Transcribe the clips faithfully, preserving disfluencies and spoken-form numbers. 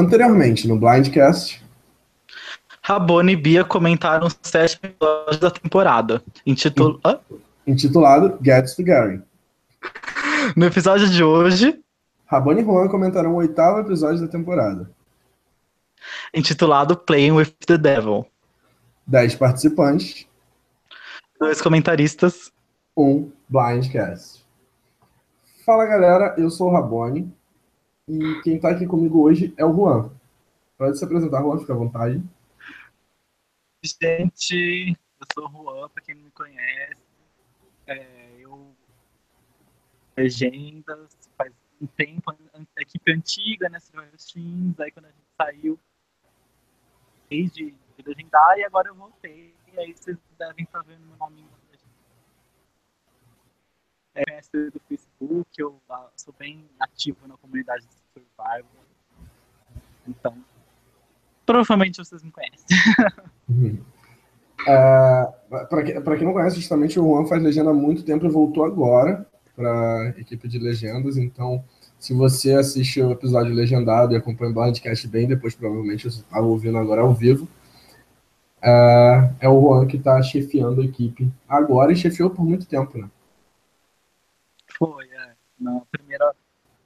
anteriormente no Blindcast. Raboni e Bia comentaram os sete episódios da temporada, intitula... intitulado Get to Gary. No episódio de hoje, Raboni e Juan comentaram o oitavo episódio da temporada, intitulado Playing with the Devil. Dez participantes, dois comentaristas, um Blindcast. Fala galera, eu sou o Raboni e quem tá aqui comigo hoje é o Juan. Pode se apresentar, Juan, fica à vontade. Gente, eu sou o Juan, pra quem não me conhece, é, eu legendas, faz um tempo, a equipe antiga, né, Survivor Teams, aí quando a gente saiu desde de legendar, e agora eu voltei, e aí vocês devem estar vendo meu nome da gente. É mestre do Facebook, eu sou bem ativo na comunidade do Survivor, então provavelmente vocês me conhecem. Uhum. Uh, para quem, quem não conhece, justamente o Juan faz legenda há muito tempo e voltou agora para a equipe de legendas. Então, se você assiste o episódio legendado e acompanha o podcast bem depois, provavelmente você está ouvindo agora ao vivo, uh, é o Juan que está chefiando a equipe agora e chefiou por muito tempo, né? Foi, é. Na primeira,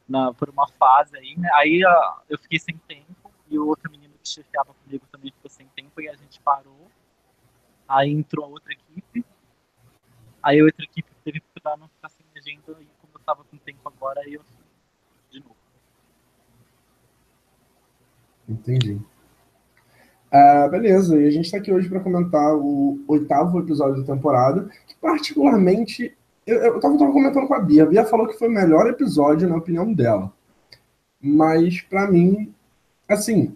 na, por uma fase aí, né? Aí uh, eu fiquei sem tempo e o outro menino que chefiava comigo também ficou sem tempo e a gente parou. Aí entrou a outra equipe. Aí a outra equipe teve que dar não ficar sem legenda e como eu tava com tempo agora, aí eu fui de novo. Entendi. Ah, beleza, e a gente tá aqui hoje pra comentar o oitavo episódio da temporada, que particularmente, eu, eu tava, tava comentando com a Bia, a Bia falou que foi o melhor episódio na opinião dela. Mas pra mim, assim...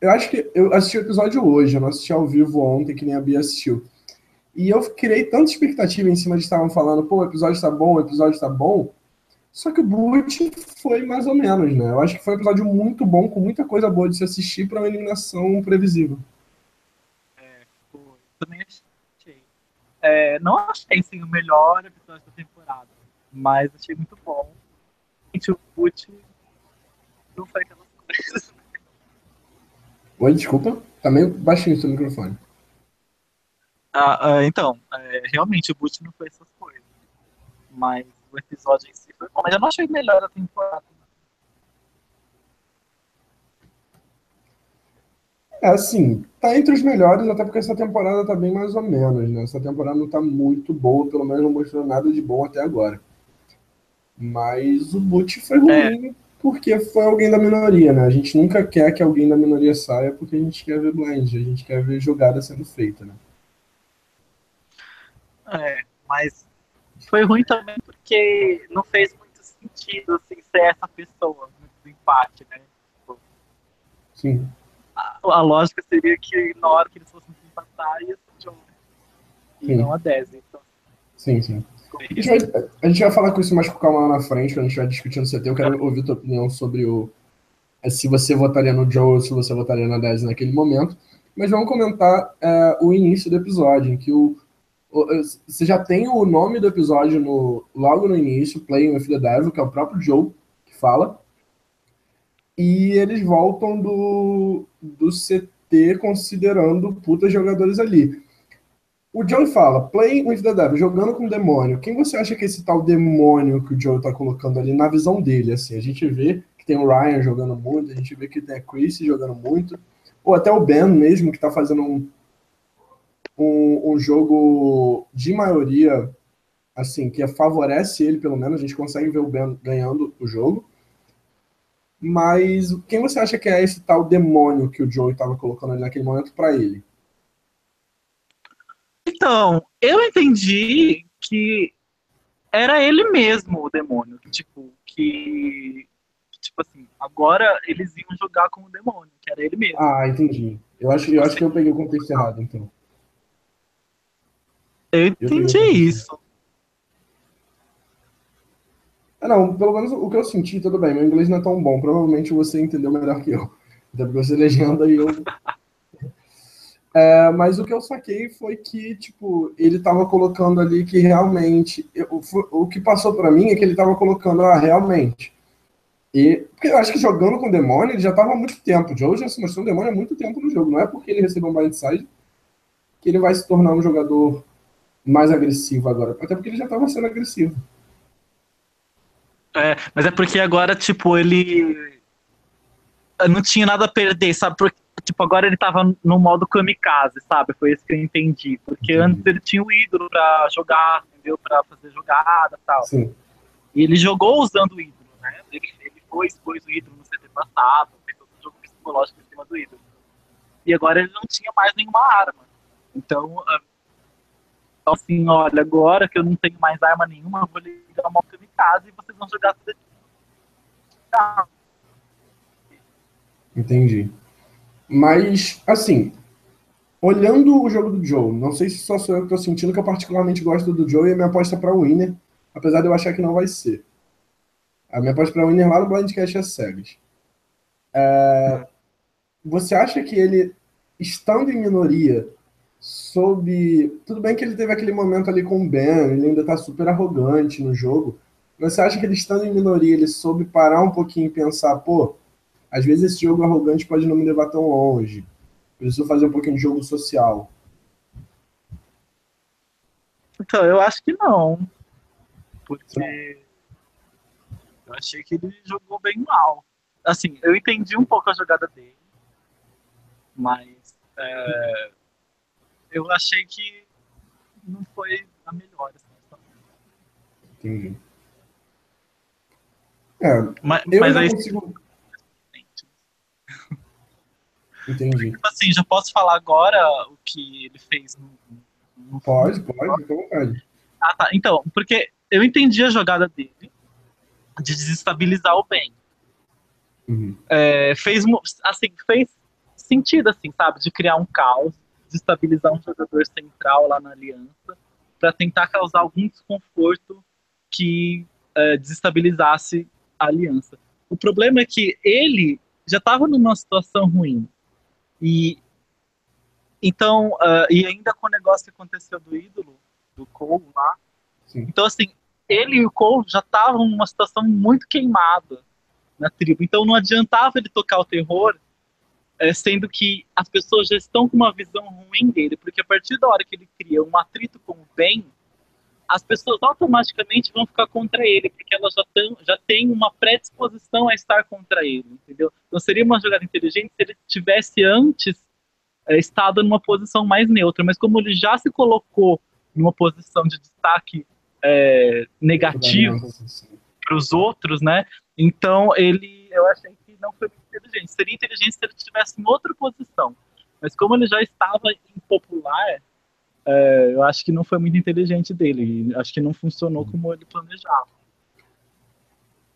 Eu acho que eu assisti o episódio hoje, eu não assisti ao vivo ontem, que nem a Bia assistiu. E eu criei tanta expectativa em cima de estavam falando, pô, o episódio tá bom, o episódio tá bom. Só que o boot foi mais ou menos, né? Eu acho que foi um episódio muito bom, com muita coisa boa de se assistir pra uma eliminação previsível. É, foi. Também achei. É, não achei, assim, o melhor episódio da temporada, mas achei muito bom. Gente, o boot não foi aquelas coisas. Oi, desculpa, tá meio baixinho o seu microfone. Ah, então, é, realmente o boot não foi essas coisas, mas o episódio em si foi bom, mas eu não achei melhor a temporada. É assim, tá entre os melhores, até porque essa temporada tá bem mais ou menos, né? Essa temporada não tá muito boa, pelo menos não mostrou nada de bom até agora. Mas o boot foi ruim, é. Porque foi alguém da minoria, né? A gente nunca quer que alguém da minoria saia porque a gente quer ver blind, a gente quer ver jogada sendo feita, né? É, mas foi ruim também porque não fez muito sentido, assim, ser essa pessoa do empate, né? Tipo, sim. A, a lógica seria que na hora que eles fossem empatar, ia ser Joe. E sim. Não a Dez, então. Sim, sim. A gente, vai, a gente vai falar com isso mais com calma lá na frente, quando a gente vai discutindo o C T. Eu quero ouvir tua opinião sobre o se você votaria no Joe ou se você votaria na Dez naquele momento. Mas vamos comentar é, o início do episódio, em que o, o, você já tem o nome do episódio no, logo no início, Playing with the Devil, que é o próprio Joe que fala. E eles voltam do, do C T considerando putas jogadores ali. O Joe fala, playing with the devil, jogando com o demônio. Quem você acha que é esse tal demônio que o Joe tá colocando ali na visão dele? Assim, a gente vê que tem o Ryan jogando muito, a gente vê que tem a Chrissy jogando muito, ou até o Ben mesmo, que tá fazendo um, um, um jogo de maioria, assim, que favorece ele, pelo menos. A gente consegue ver o Ben ganhando o jogo. Mas quem você acha que é esse tal demônio que o Joe tava colocando ali naquele momento pra ele? Então, eu entendi que era ele mesmo o demônio, tipo, que, tipo assim, agora eles iam jogar com o demônio, que era ele mesmo. Ah, entendi. Eu acho, eu acho que eu peguei o contexto errado, então. Eu entendi eu isso. Ah, não, pelo menos o que eu senti, tudo bem, meu inglês não é tão bom, provavelmente você entendeu melhor que eu. Até porque você legenda e eu... É, mas o que eu saquei foi que, tipo, ele tava colocando ali que realmente... Eu, o que passou pra mim é que ele tava colocando, ah, realmente, E porque eu acho que jogando com o demônio, ele já estava há muito tempo. O Joe já se mostrou um demônio há muito tempo no jogo. Não é porque ele recebeu um blindside que ele vai se tornar um jogador mais agressivo agora. Até porque ele já estava sendo agressivo. É, mas é porque agora, tipo, ele não tinha nada a perder, sabe? Porque, tipo, agora ele tava no modo kamikaze, sabe? Foi isso que eu entendi. Porque entendi. Antes ele tinha o ídolo pra jogar, entendeu? Pra fazer jogada e tal. Sim. E ele jogou usando o ídolo, né? Ele, ele foi, expôs o ídolo no C T passado, fez todo um jogo psicológico em cima do ídolo. E agora ele não tinha mais nenhuma arma. Então, assim, olha, agora que eu não tenho mais arma nenhuma, eu vou ligar uma kamikaze e vocês vão jogar tudo. Ah. Entendi. Mas, assim, olhando o jogo do Joe, não sei se só sou eu que tô sentindo, que eu particularmente gosto do Joe e a minha aposta pra Winner, apesar de eu achar que não vai ser. A minha aposta pra Winner lá no Blindcast é cegas. É, você acha que ele, estando em minoria, soube... Tudo bem que ele teve aquele momento ali com o Ben, ele ainda tá super arrogante no jogo, mas você acha que ele, estando em minoria, ele soube parar um pouquinho e pensar, pô, às vezes esse jogo arrogante pode não me levar tão longe. Preciso fazer um pouquinho de jogo social. Então, eu acho que não. Porque eu achei que ele jogou bem mal. Assim, eu entendi um pouco a jogada dele. Mas é, eu achei que não foi a melhor. Assim, entendi. É, mas, eu mas não aí... consigo... Entendi. Tipo assim, já posso falar agora o que ele fez? No, no pode, pode, pode. Ah, tá. Então, porque eu entendi a jogada dele de desestabilizar o Ben. Uhum. É, fez, assim, fez sentido, assim, sabe? De criar um caos, desestabilizar um jogador central lá na aliança, pra tentar causar algum desconforto que é, desestabilizasse a aliança. O problema é que ele já estava numa situação ruim. E, então, uh, e ainda com o negócio que aconteceu do ídolo, do Cole lá. Sim. Então, assim, ele e o Cole já estavam numa situação muito queimada na tribo. Então, não adiantava ele tocar o terror, é, sendo que as pessoas já estão com uma visão ruim dele. Porque a partir da hora que ele cria um atrito com o Ben, as pessoas automaticamente vão ficar contra ele, porque elas já, tão, já têm uma predisposição a estar contra ele, entendeu? Então seria uma jogada inteligente se ele tivesse antes é, estado numa posição mais neutra, mas como ele já se colocou numa posição de destaque é, negativo para os outros, né? Então ele, eu achei que não foi muito inteligente. Seria inteligente se ele estivesse em outra posição, mas como ele já estava impopular, É, eu acho que não foi muito inteligente dele. Acho que não funcionou como ele planejava.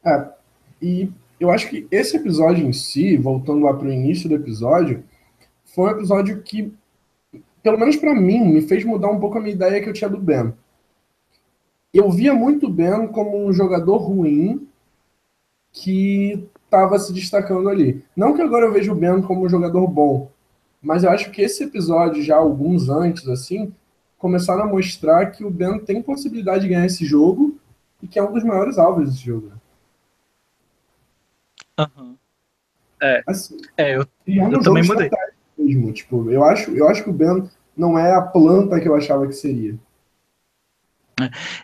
É, e eu acho que esse episódio em si, voltando lá pro início do episódio, foi um episódio que, pelo menos pra mim, me fez mudar um pouco a minha ideia que eu tinha do Ben. Eu via muito o Ben como um jogador ruim que tava se destacando ali. Não que agora eu veja o Ben como um jogador bom, mas eu acho que esse episódio, já alguns antes, assim, começaram a mostrar que o Ben tem possibilidade de ganhar esse jogo e que é um dos maiores alvos desse jogo. Uhum. É, assim, é, eu, eu também mudei. Mesmo, tipo, eu, acho, eu acho que o Ben não é a planta que eu achava que seria.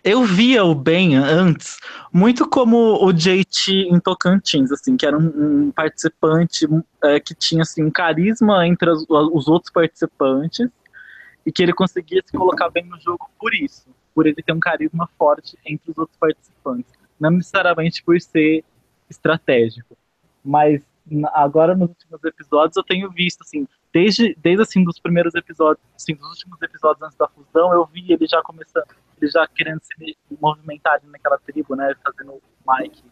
Eu via o Ben antes muito como o J T em Tocantins, assim, que era um, um participante é, que tinha assim, um carisma entre as, os outros participantes e que ele conseguia se colocar bem no jogo por isso, por ele ter um carisma forte entre os outros participantes, não necessariamente por ser estratégico. Mas agora nos últimos episódios eu tenho visto assim, desde, desde assim, dos primeiros episódios, assim, dos últimos episódios antes da fusão, eu vi ele já começando, ele já querendo se movimentar naquela tribo, né, fazendo o Mike,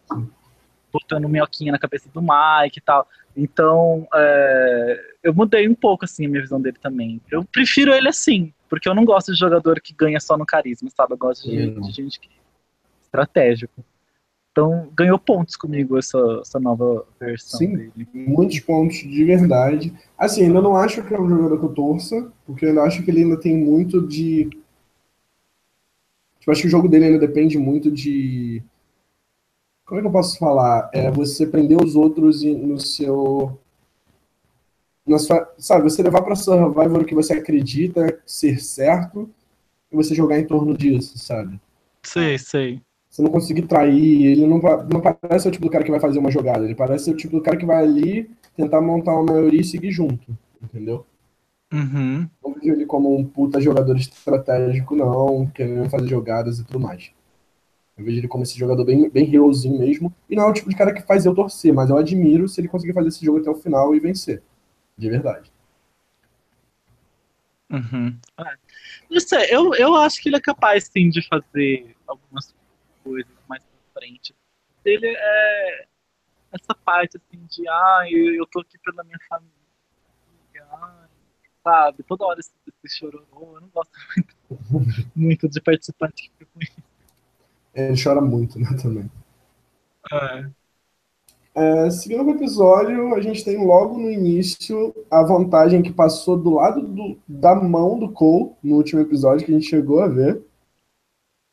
botando minhoquinha na cabeça do Mike e tal. Então, é, eu mudei um pouco, assim, a minha visão dele também. Eu prefiro ele assim, porque eu não gosto de jogador que ganha só no carisma, sabe? Eu gosto de, de gente que é estratégico. Então, ganhou pontos comigo essa, essa nova versão. Sim, dele. Muitos pontos de verdade. Assim, ainda não acho que é um jogador que eu torça, porque eu ainda acho que ele ainda tem muito de... Eu acho que o jogo dele ainda depende muito de... Como é que eu posso falar? É você prender os outros e no seu... Na sua, sabe, você levar para Survivor o que você acredita ser certo e você jogar em torno disso, sabe? Sei, sei. Você não conseguir trair, ele não, não parece o tipo do cara que vai fazer uma jogada, ele parece o tipo do cara que vai ali tentar montar uma maioria e seguir junto, entendeu? Uhum. Não vejo ele como um puta jogador estratégico, não, querendo fazer jogadas e tudo mais. Eu vejo ele como esse jogador bem, bem herozinho mesmo, e não é o tipo de cara que faz eu torcer, mas eu admiro se ele conseguir fazer esse jogo até o final e vencer. De verdade. Uhum. É. Não sei, eu, eu acho que ele é capaz, sim, de fazer algumas coisas mais pra frente. Ele é essa parte, assim, de ah, eu, eu tô aqui pela minha família, ai, sabe? Toda hora esse, esse chororô, eu não gosto muito, muito de participante que fica com ele. Ele chora muito, né, também. É. É, seguindo o episódio, a gente tem logo no início a vantagem que passou do lado do, da mão do Cole no último episódio que a gente chegou a ver.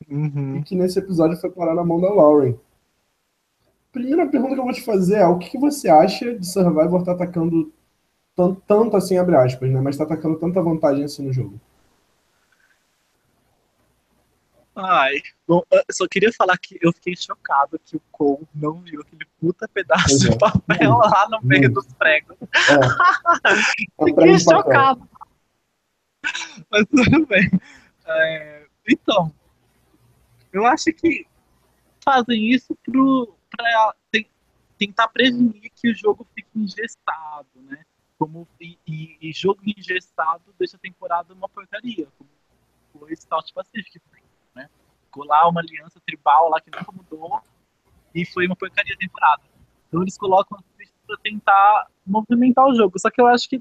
Uhum. E que nesse episódio foi parar na mão da Lauren. Primeira pergunta que eu vou te fazer é: o que, que você acha de Survivor tá atacando tanto, tanto assim, abre aspas, né? Mas tá atacando tanta vantagem assim no jogo? Ai, bom, eu só queria falar que eu fiquei chocado que o Cole não viu aquele puta pedaço é. de papel lá no meio é. dos pregos. É. É fiquei chocado. Papel. Mas tudo bem. É, então, eu acho que fazem isso pro, pra tentar prevenir que o jogo fique engessado, né? Como, e, e, e jogo engessado deixa a temporada uma porcaria, como foi South Pacific. Ficou lá uma aliança tribal lá que nunca mudou e foi uma porcaria de temporada. Então eles colocam as pistas pra tentar movimentar o jogo. Só que eu acho que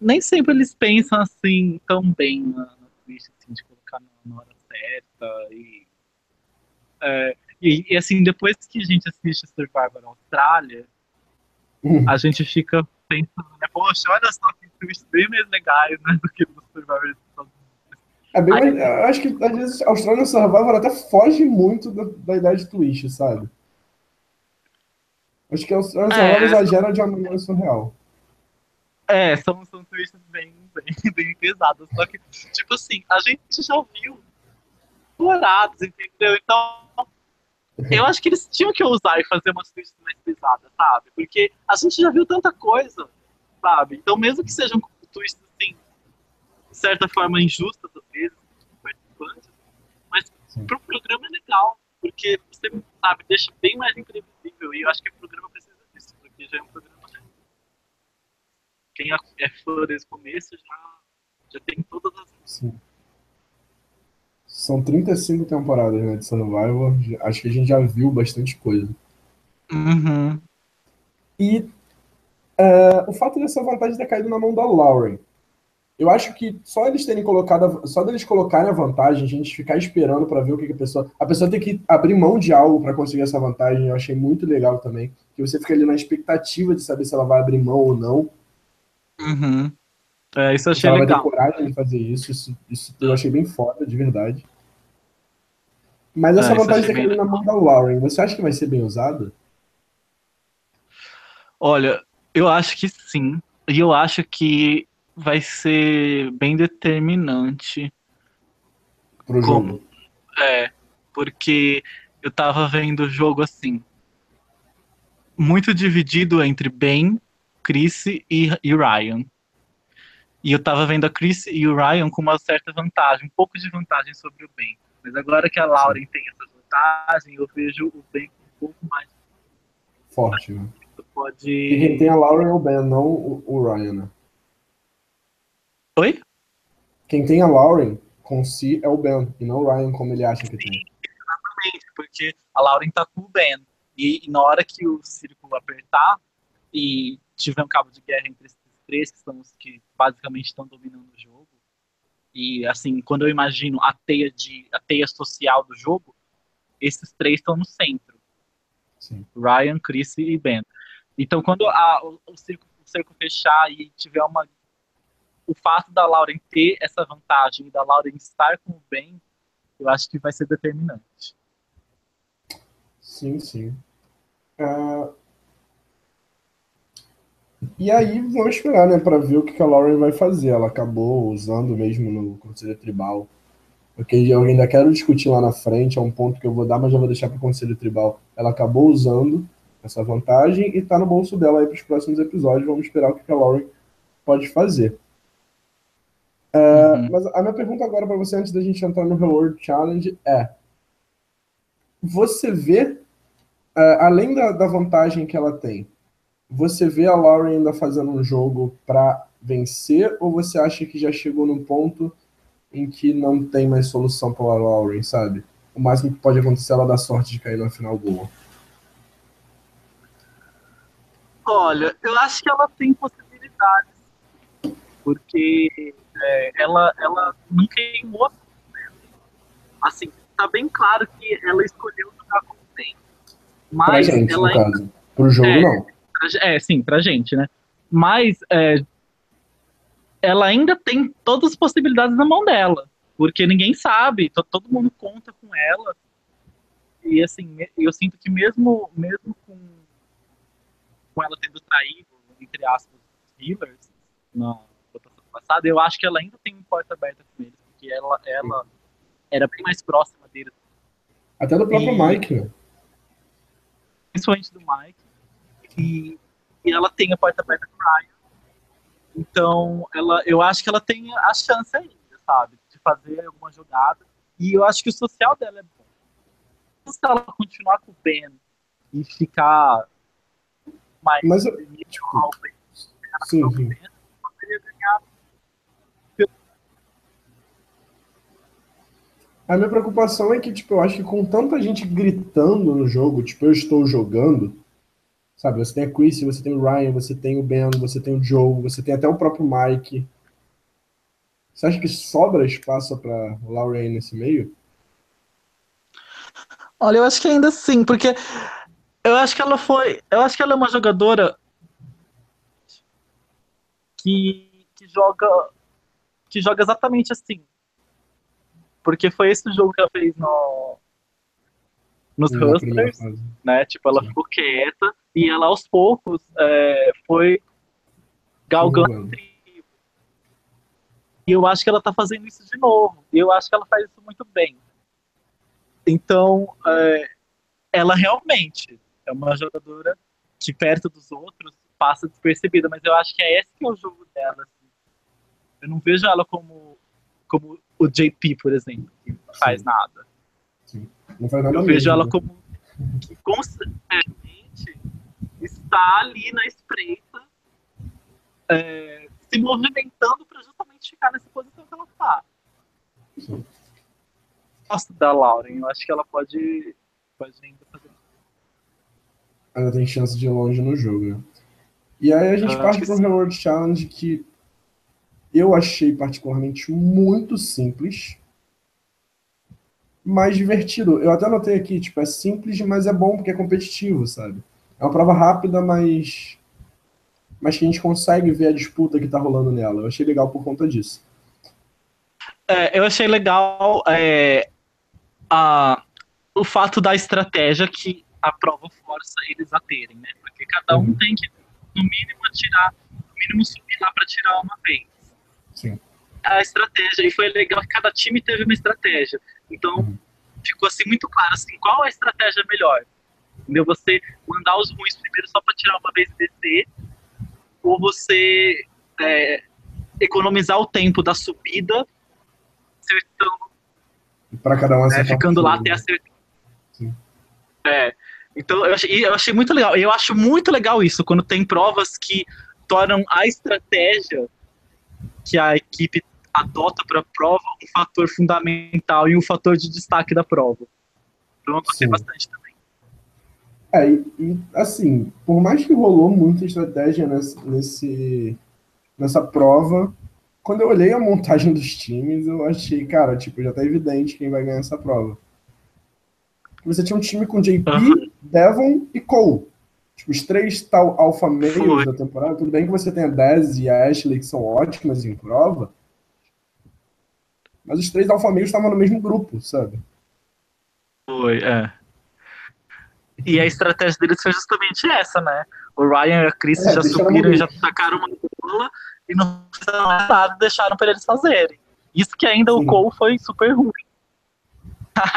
nem sempre eles pensam assim tão bem nas pistas, assim, de colocar na hora certa. E, é, e, e assim, depois que a gente assiste Survivor Australia, uhum. a gente fica pensando, né? Poxa, olha só que twists bem mais legais, né, do que no Survivor Australia. É bem, Ai, eu acho que às vezes a Austrália Survivor até foge muito da, da ideia de twist, sabe? Acho que a Austrália Survivor é, exagera de uma maneira surreal. É, são, são twists bem, bem, bem pesados. Só que, tipo assim, a gente já viu explorados, entendeu? Então, eu acho que eles tinham que ousar e fazer umas twists mais pesadas, sabe? Porque a gente já viu tanta coisa, sabe? Então, mesmo que sejam twists assim, de certa forma injusta, às vezes, participantes, mas Sim. pro programa é legal, porque você sabe, deixa bem mais imprevisível, e eu acho que o programa precisa disso, porque já é um programa, né? Quem é fã desde o começo já, já tem todas as... Sim. São trinta e cinco temporadas, né, de Survivor, acho que a gente já viu bastante coisa. Uhum. E uh, o fato dessa vantagem ter caído na mão da Lauren, eu acho que só eles terem colocado, só deles colocarem a vantagem, a gente ficar esperando para ver o que, que a pessoa... A pessoa tem que abrir mão de algo para conseguir essa vantagem, eu achei muito legal também. Que você fica ali na expectativa de saber se ela vai abrir mão ou não. Uhum. É, isso eu achei legal. Ela vai ter coragem de fazer isso, isso, isso eu achei bem foda, de verdade. Mas essa é, vantagem tá caindo na mão da Lauren, você acha que vai ser bem usada? Olha, eu acho que sim. E eu acho que vai ser bem determinante pro jogo. É, porque eu tava vendo o jogo assim, muito dividido entre Ben, Chrissy e, e Ryan. E eu tava vendo a Chrissy e o Ryan com uma certa vantagem, um pouco de vantagem sobre o Ben. Mas agora que a Lauren tem essa vantagem, eu vejo o Ben um pouco mais forte, né? Pode... E quem tem a Lauren é o Ben, não o, o Ryan, né? Oi? Quem tem a Lauren com si é o Ben, e não o Ryan como ele acha que Sim, tem. Exatamente, porque a Lauren tá com o Ben. E, e na hora que o círculo apertar e tiver um cabo de guerra entre esses três, que são os que basicamente estão dominando o jogo, e assim, quando eu imagino a teia, de, a teia social do jogo, esses três estão no centro. Sim. Ryan, Chris e Ben. Então quando a, o, o, círculo, o cerco fechar e tiver uma... O fato da Lauren ter essa vantagem e da Lauren estar com o Ben, eu acho que vai ser determinante. Sim, sim. Ah, e aí vamos esperar, né, pra ver o que que a Lauren vai fazer. Ela acabou usando mesmo no Conselho Tribal. Okay, eu ainda quero discutir lá na frente, é um ponto que eu vou dar, mas já vou deixar para o Conselho Tribal. Ela acabou usando essa vantagem e tá no bolso dela aí para os próximos episódios. Vamos esperar o que a Lauren pode fazer. Uhum. Uh, mas a minha pergunta agora para você, antes da gente entrar no Reward Challenge, é... Você vê, uh, além da, da vantagem que ela tem, você vê a Lauren ainda fazendo um jogo para vencer, ou você acha que já chegou num ponto em que não tem mais solução para a Lauren, sabe? O máximo que pode acontecer é ela dar sorte de cair na final boa. Olha, eu acho que ela tem possibilidades, porque é, ela, ela não queimou, né? Assim, tá bem claro que ela escolheu jogar com o tempo. Pra gente, ela no ainda... caso. Pro jogo, é, não. É, sim, pra gente, né? Mas... É, ela ainda tem todas as possibilidades na mão dela, porque ninguém sabe, todo mundo conta com ela. E assim, eu sinto que mesmo, mesmo com, com ela tendo traído, entre aspas, os healers na votação passada, eu acho que ela ainda tem uma porta aberta com eles, porque ela, ela era bem mais próxima deles. Até do próprio e, Mike, né? Principalmente do Mike. E, e ela tem a porta aberta com o Ryan. Então, ela, eu acho que ela tem a chance ainda, sabe? De fazer alguma jogada. E eu acho que o social dela é bom. Se ela continuar com o Ben e ficar mais... Mas, nível, tipo, Ben, sim, sim. Ben, ela poderia ganhar. A minha preocupação é que, tipo, eu acho que com tanta gente gritando no jogo, tipo, eu estou jogando... Sabe, você tem a Chrissy, você tem o Ryan, você tem o Ben, você tem o Joe, você tem até o próprio Mike. Você acha que sobra espaço pra Lauren nesse meio? Olha, eu acho que ainda sim, porque eu acho que ela foi... Eu acho que ela é uma jogadora que, que joga que joga exatamente assim. Porque foi esse jogo que ela fez no... nos Hustlers, né? Tipo, ela sim. ficou quieta e ela, aos poucos, é, foi galgando o tribo. E eu acho que ela tá fazendo isso de novo. E eu acho que ela faz isso muito bem. Então, é, ela realmente é uma jogadora que, perto dos outros, passa despercebida. Mas eu acho que é esse que é o jogo dela. Assim. Eu não vejo ela como, como o J P, por exemplo, que não faz sim. nada. Sim. Não faz nada eu mesmo, vejo ela né? como que constantemente está ali na espreita, é, se movimentando para justamente ficar nessa posição que ela está. Eu gosto da Lauren, eu acho que ela pode, pode ainda fazer. Ela tem chance de ir longe no jogo, né? E aí a gente eu parte para o Reward Challenge, que eu achei particularmente muito simples. Mais divertido. Eu até anotei aqui, tipo, é simples, mas é bom porque é competitivo, sabe? É uma prova rápida, mas... Mas que a gente consegue ver a disputa que tá rolando nela. Eu achei legal por conta disso. É, eu achei legal é, a, o fato da estratégia que a prova força eles a terem, né? Porque cada um uhum. tem que, no mínimo, tirar, no mínimo subir lá pra tirar uma vez. Sim. A estratégia, e foi legal que cada time teve uma estratégia. Então, uhum. ficou assim muito claro, assim, qual é a estratégia melhor? Entendeu? Você mandar os ruins primeiro só para tirar uma vez e descer, ou você é, economizar o tempo da subida, acertando. Para cada um acertar. Né, ficando lá até acertar. Sim. É. Então, eu achei, eu achei muito legal. Eu acho muito legal isso, quando tem provas que tornam a estratégia que a equipe adota para a prova um fator fundamental e um fator de destaque da prova. Então eu gostei bastante também. É, e, e assim, por mais que rolou muita estratégia nessa, nesse, nessa prova, quando eu olhei a montagem dos times, eu achei, cara, tipo, já tá evidente quem vai ganhar essa prova. Você tinha um time com J P, uhum. Devon e Cole. Tipo, os três tal alfa meios da temporada, tudo bem que você tem a Dez e a Ashley, que são ótimas em prova, mas os três alfa meios estavam no mesmo grupo, sabe? Foi, é. E a estratégia deles foi justamente essa, né? O Ryan e a Chris é, já subiram e já tacaram uma bola e não fizeram nada, deixaram pra eles fazerem. Isso que ainda Sim. o Cole foi super ruim.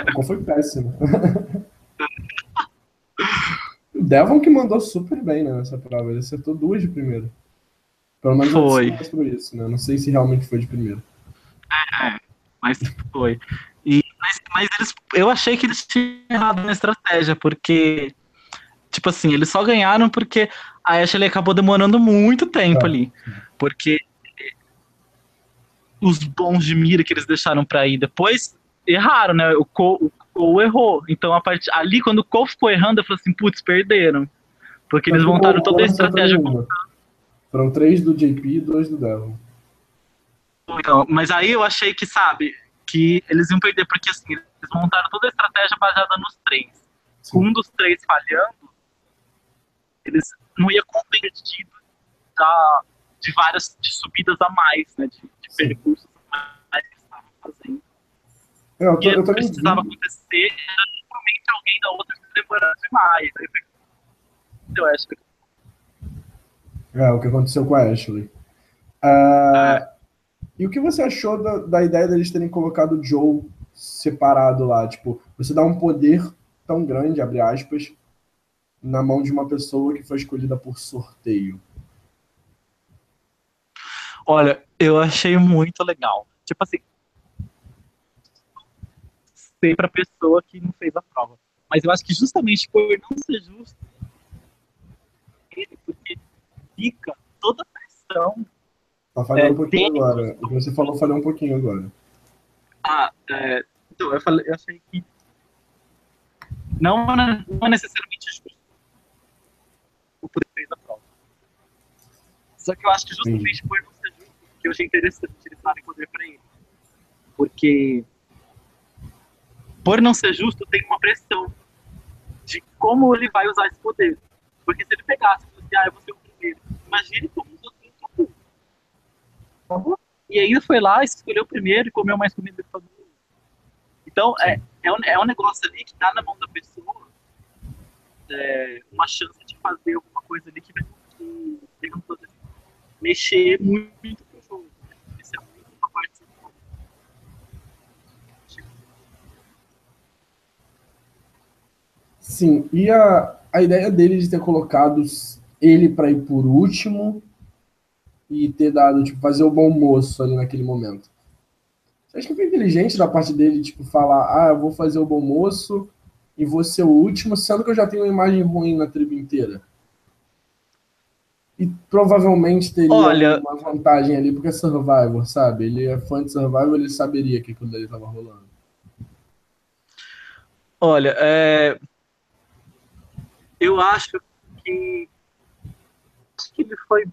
O Cole foi péssimo. O Devon que mandou super bem, né, nessa prova. Ele acertou duas de primeiro. Pelo menos foi. Mostrou isso, né? Não sei se realmente foi de primeiro. É, mas foi. E, mas mas eles, eu achei que eles tinham errado na estratégia, porque, tipo assim, eles só ganharam porque a Ashley acabou demorando muito tempo é. ali. Porque os bons de mira que eles deixaram pra ir depois, erraram, né? O Cole, o Cole errou. Então, a part... ali, quando o Cole ficou errando, eu falei assim, putz, perderam. Porque mas eles montaram Cole, toda a estratégia. Foram três do J P e dois do Devon. Então, mas aí eu achei que, sabe, que eles iam perder, porque assim, eles montaram toda a estratégia baseada nos três. Sim. Com um dos três falhando, eles não iam competir da, de várias de subidas a mais, né, de, de percursos a mais que eles estavam fazendo. É, eu tô, e eu tô precisava vindo. acontecer, era normalmente alguém da outra que demorava demais. Aí eu acho que é, o que aconteceu com a Ashley. Uh, e o que você achou da, da ideia deles terem colocado o Joe separado lá? Tipo, você dá um poder tão grande, abre aspas, na mão de uma pessoa que foi escolhida por sorteio. Olha, eu achei muito legal. Tipo assim, sei pra pessoa que não fez a prova. Mas eu acho que justamente por não ser justo, ele, porque fica toda a pressão. Tá falhando é, um pouquinho tem... agora. O que você falou falhou um pouquinho agora. Ah, é, então, eu, falei, eu achei que não, não é necessariamente justo o poder fez a prova. Só que eu acho que justamente por não ser justo, que eu achei interessante eles darem poder pra ele. Porque por não ser justo, tem uma pressão de como ele vai usar esse poder. Porque se ele pegasse e fosse, ah, eu vou ser o primeiro. Imagine como os outros não. E aí ele foi lá, escolheu o primeiro e comeu mais comida que todo mundo. Então, é, é, um, é um negócio ali que dá na mão da pessoa é, uma chance de fazer alguma coisa ali que vai mexer muito com o jogo. Isso é muito uma parte do jogo. Sim, e a, a ideia dele de ter colocado ele para ir por último e ter dado, tipo, fazer o bom moço ali naquele momento. Você acha que foi inteligente da parte dele, tipo, falar, ah, eu vou fazer o bom moço e vou ser o último, sendo que eu já tenho uma imagem ruim na tribo inteira? E provavelmente teria Olha... uma vantagem ali, porque é Survivor, sabe? Ele é fã de Survivor, ele saberia que aquilo dele tava rolando. Olha, é... eu acho que... que ele foi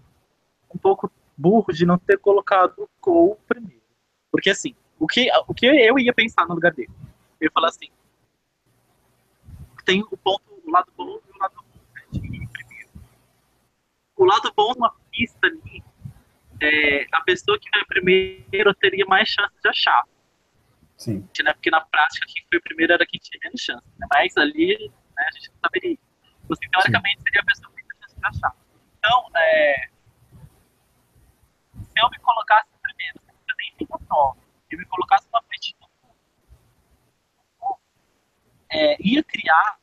um pouco burro de não ter colocado o Cole primeiro. Porque assim, o que, o que eu ia pensar no lugar dele? Eu ia falar assim, tem o ponto, o lado bom e o lado ruim, né, de ir primeiro. O lado bom de uma pista ali, é, a pessoa que vai primeiro teria mais chance de achar. Sim. Porque na prática, quem foi primeiro era quem tinha menos chance. Né? Mas ali, né, a gente não saberia. Você, teoricamente, Sim. seria a pessoa que tinha chance de achar. Então, é, se eu me colocasse primeiro, eu nem fico só, se eu me colocasse na frente do público, é, ia criar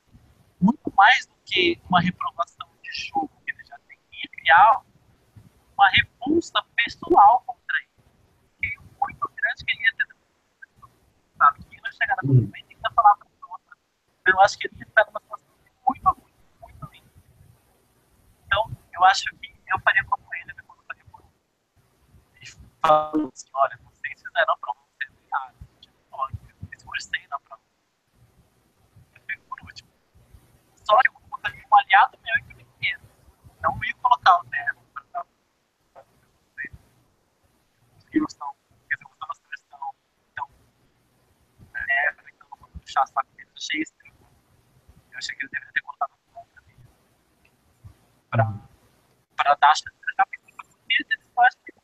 muito mais do que uma reprovação de jogo que ele já tem, ia criar uma repulsa pessoal contra ele. E o muito grande que ele ia ter, sabe? Que ele ia chegar na hum. frente e ia falar para a outra. Eu acho que ele ia ficar numa situação muito ruim, muito ruim. Então, eu acho que eu faria como ele, eu faria como ele. Ele falou assim, olha, vocês fizeram a prova, vocês ganharam. Eu esforcei na prova. Eu fico por último. Só que eu colocaria um aliado meu e o primeiro. Não ia colocar o Dez pra dar os filhos estão executando a seleção. Então, é, então eu vou puxar a saco dele, achei isso. Eu achei que ele deveria ter colocado um ponto ali. Pra... para a taxa de tratamento, eles fazem que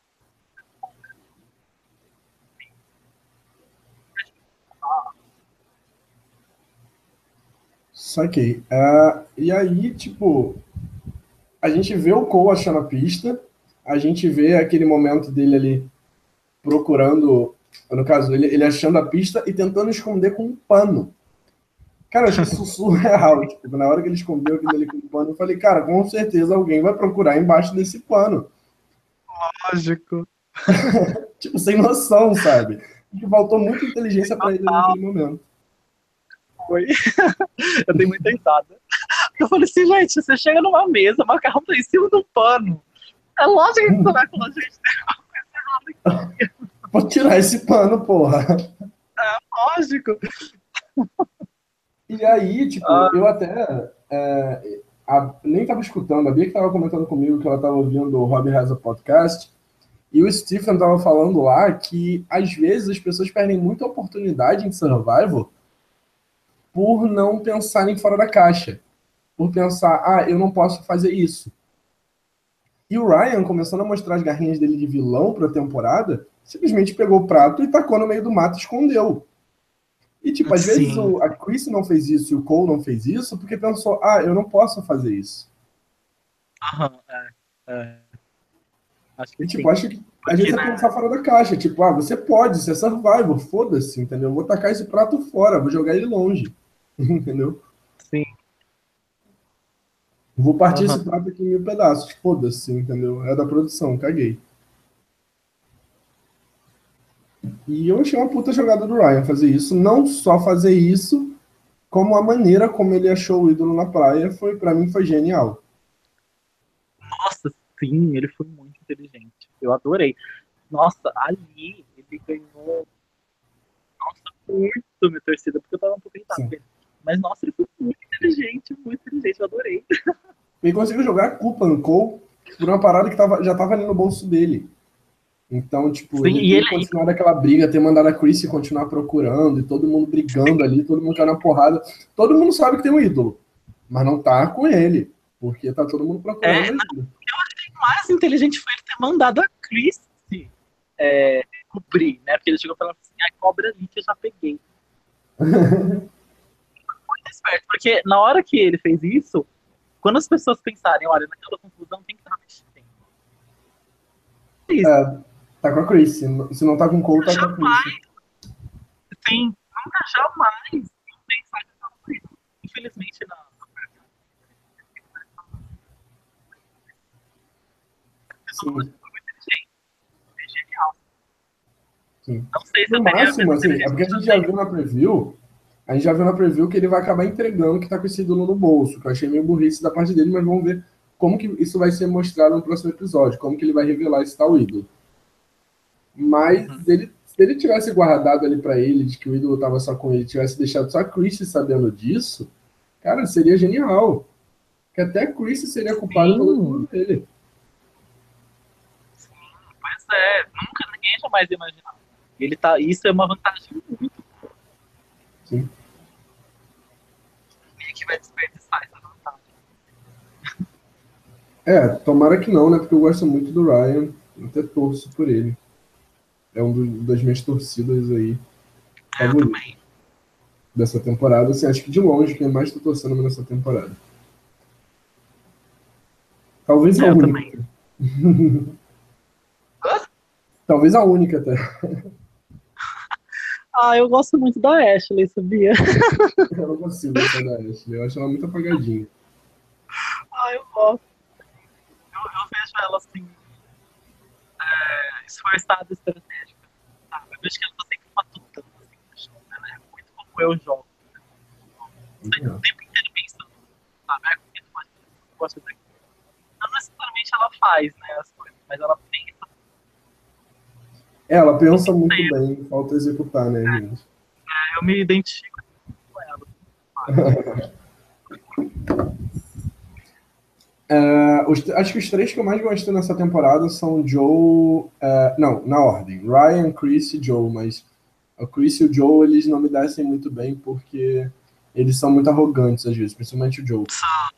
Saquei. Uh, e aí, tipo, a gente vê o Cole achando a pista, a gente vê aquele momento dele ali procurando, no caso, ele, ele achando a pista e tentando esconder com um pano. Cara, eu achei isso surreal. Tipo, na hora que ele escondeu aquilo ali com o pano, eu falei, cara, com certeza alguém vai procurar embaixo desse pano. Lógico. Tipo, sem noção, sabe? E faltou muita inteligência pra ele naquele momento. Foi. Eu dei muita risada. Eu falei assim, gente, você chega numa mesa, o macarrão tá em cima do pano. É lógico que você vai falar, gente, tem uma coisa errada aqui. Vou tirar esse pano, porra. É, lógico. E aí, tipo, ah. eu até é, a, nem tava escutando, a Bia que tava comentando comigo que ela tava ouvindo o Rob Reza Podcast, e o Stephen tava falando lá que, às vezes, as pessoas perdem muita oportunidade em Survivor por não pensarem fora da caixa, por pensar, ah, eu não posso fazer isso. E o Ryan, começando a mostrar as garrinhas dele de vilão pra temporada, simplesmente pegou o prato e tacou no meio do mato e escondeu. E, tipo, às Sim. vezes a Chrissy não fez isso e o Cole não fez isso porque pensou, ah, eu não posso fazer isso. Aham, é, é. Acho que e, tipo, sim. acho que a gente vai pensar fora da caixa. Tipo, ah, você pode, você é Survivor, foda-se, entendeu? Eu vou tacar esse prato fora, vou jogar ele longe, entendeu? Sim. Vou partir uhum. esse prato aqui em mil pedaços, foda-se, entendeu? É da produção, caguei. E eu achei uma puta jogada do Ryan fazer isso. Não só fazer isso, como a maneira como ele achou o ídolo na praia, foi, pra mim foi genial. Nossa, sim, ele foi muito inteligente. Eu adorei. Nossa, ali ele ganhou... Nossa, muito minha torcida, porque eu tava um pouco irritado. Sim. Mas, nossa, ele foi muito inteligente, muito inteligente, eu adorei. Ele conseguiu jogar a culpa no Cole por uma parada que tava, já tava ali no bolso dele. Então, tipo, Sim, ele, ele continuar daquela briga, ter mandado a Chrissy continuar procurando, e todo mundo brigando ali, todo mundo caindo na porrada. Todo mundo sabe que tem um ídolo, mas não tá com ele, porque tá todo mundo procurando. É, o eu achei mais inteligente foi ele ter mandado a Chrissy é, cobrir, né? Porque ele chegou e falou assim, a cobra ali que eu já peguei. Muito esperto, porque na hora que ele fez isso, quando as pessoas pensarem, olha, naquela conclusão tem que estar mexendo. Isso. É. Tá com a Chrissy. Se não tá com o Cole, tá jamais. com a Chrissy. Sim, nunca jamais pensar que tá com isso. Infelizmente, não. Sim. É genial. Sim. Não sei se no máximo, assim, é porque a gente já viu na preview, a gente já viu na preview que ele vai acabar entregando que tá com esse ídolo no bolso, que eu achei meio burrice da parte dele, mas vamos ver como que isso vai ser mostrado no próximo episódio, como que ele vai revelar esse tal ídolo. Mas uhum. ele, se ele tivesse guardado ali pra ele, de que o ídolo tava só com ele, tivesse deixado só a Chrissy sabendo disso, cara, seria genial. Porque até a Chrissy seria culpada pelo mundo dele. Sim, pois é. Nunca, ninguém jamais imaginava. Ele tá, isso é uma vantagem muito boa. Sim. Ninguém que vai desperdiçar essa vantagem. É, tomara que não, né? Porque eu gosto muito do Ryan. Eu até torço por ele. É um das minhas torcidas aí. Eu Algum também. Dessa temporada, assim, acho que de longe quem mais tô torcendo nessa temporada. Talvez eu a única. Também. Talvez a única até. Ah, eu gosto muito da Ashley, sabia? Eu não consigo gostar da Ashley, eu acho ela muito apagadinha. Ah, eu gosto. Eu, eu vejo ela assim... É, esforçada e estratégica. Tá? Eu vejo que ela tá sempre matutando assim, no jogo. Ela é muito como eu jogo. Né? Eu uhum. o tempo inteiro pensando. Sabe? É porque eu gosto daqui. Não necessariamente ela faz, né, as coisas, mas ela pensa. Ela pensa eu muito tempo. bem, falta executar, né, é, gente? É, eu me identifico com ela. Uh, os, acho que os três que eu mais gostei nessa temporada são Joe... Uh, não, na ordem. Ryan, Chrissy e Joe, mas o Chrissy e o Joe, eles não me descem muito bem porque eles são muito arrogantes às vezes, principalmente o Joe. São.